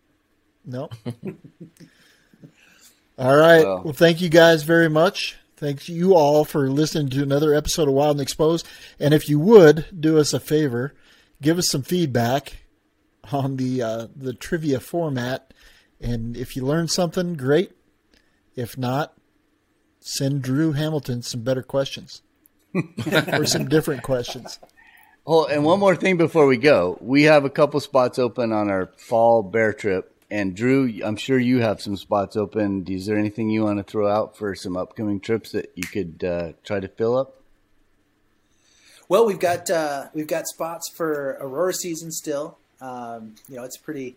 No. All right. Well, well, thank you guys very much. Thanks you all for listening to another episode of Wild and Exposed. And if you would, do us a favor, give us some feedback on the uh, the trivia format. And if you learned something, great. If not, send Drew Hamilton some better questions or some different questions. Oh, and one more thing before we go. We have a couple spots open on our fall bear trip. And Drew, I'm sure you have some spots open. Is there anything you want to throw out for some upcoming trips that you could uh, try to fill up? Well, we've got uh, we've got spots for Aurora season still. Um, you know, it's pretty.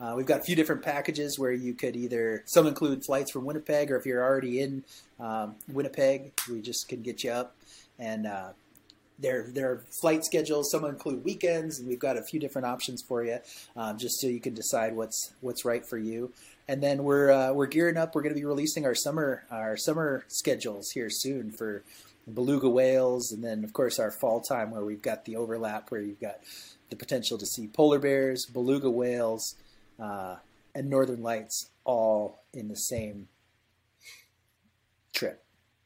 Uh, we've got a few different packages where you could either some include flights from Winnipeg, or if you're already in um, Winnipeg, we just can get you up. And uh, there there are flight schedules. Some include weekends, and we've got a few different options for you, um, just so you can decide what's what's right for you. And then we're uh, we're gearing up. We're going to be releasing our summer our summer schedules here soon for beluga whales, and then of course our fall time where we've got the overlap where you've got the potential to see polar bears, beluga whales, uh, and northern lights all in the same trip.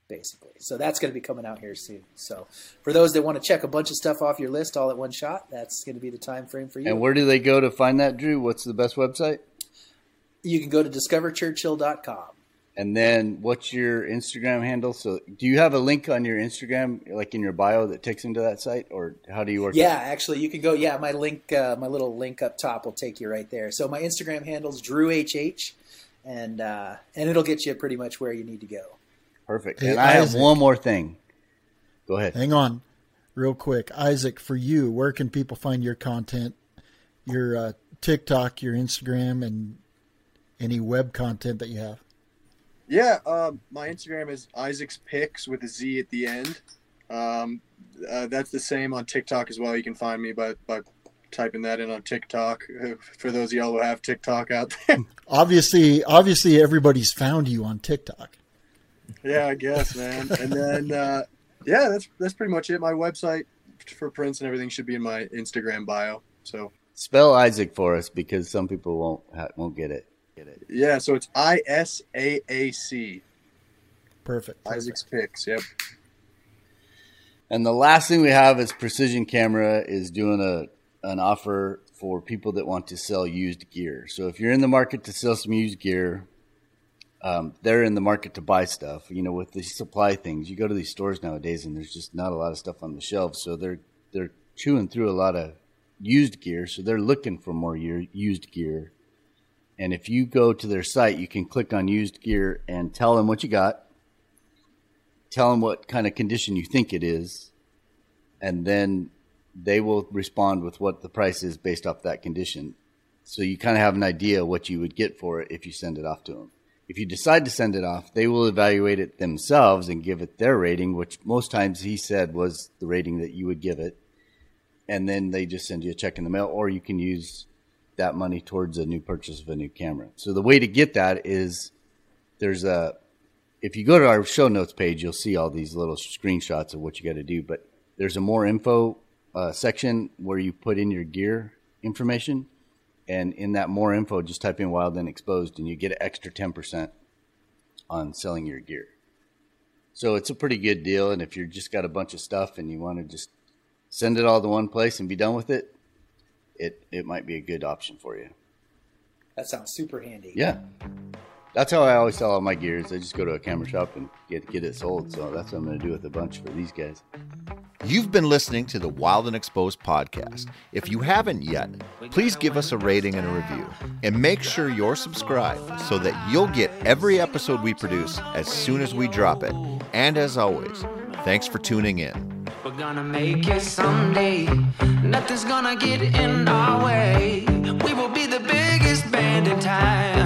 Basically. So that's going to be coming out here soon. So for those that want to check a bunch of stuff off your list all at one shot, that's going to be the time frame for you. And where do they go to find that, Drew? What's the best website? You can go to discover churchill dot com. And then what's your Instagram handle? So do you have a link on your Instagram, like in your bio, that takes into that site, or how do you work? Yeah, actually you can go. Yeah. My link, uh, my little link up top will take you right there. So my Instagram handle's Drew H H, and, uh, and it'll get you pretty much where you need to go. Perfect. Hey, and I Isaac, have one more thing. Go ahead. Hang on real quick. Isaac, for you, where can people find your content, your uh, TikTok, your Instagram, and any web content that you have? Yeah, um, my Instagram is Isaac's Pics with a Z at the end. Um, uh, that's the same on TikTok as well. You can find me by, by typing that in on TikTok. For those of y'all who have TikTok out there, obviously, obviously everybody's found you on TikTok. Yeah, I guess, man. And then, uh, yeah, that's that's pretty much it. My website for prints and everything should be in my Instagram bio. So spell Isaac for us, because some people won't won't get it. Yeah, so it's I S A A C. Perfect. Isaac's Pics, yep. And the last thing we have is Precision Camera is doing a an offer for people that want to sell used gear. So if you're in the market to sell some used gear, um, they're in the market to buy stuff. You know, with the supply things, you go to these stores nowadays and there's just not a lot of stuff on the shelves. So they're they're chewing through a lot of used gear. So they're looking for more year, used gear. And if you go to their site, you can click on used gear and tell them what you got, tell them what kind of condition you think it is, and then they will respond with what the price is based off that condition. So you kind of have an idea what you would get for it if you send it off to them. If you decide to send it off, they will evaluate it themselves and give it their rating, which most times he said was the rating that you would give it. And then they just send you a check in the mail, or you can use that money towards a new purchase of a new camera. So the way to get that is there's a, if you go to our show notes page, you'll see all these little screenshots of what you got to do, but there's a more info uh, section where you put in your gear information, and in that more info, just type in Wild and Exposed, and you get an extra ten percent on selling your gear. So it's a pretty good deal. And if you're just got a bunch of stuff and you want to just send it all to one place and be done with it, It, it might be a good option for you. That sounds super handy. Yeah. That's how I always sell all my gears. I just go to a camera shop and get, get it sold. So that's what I'm going to do with a bunch for these guys. You've been listening to the Wild and Exposed podcast. If you haven't yet, please give us a rating and a review. And make sure you're subscribed so that you'll get every episode we produce as soon as we drop it. And as always, thanks for tuning in. We're gonna make it someday. Nothing's gonna get in our way. We will be the biggest band in town.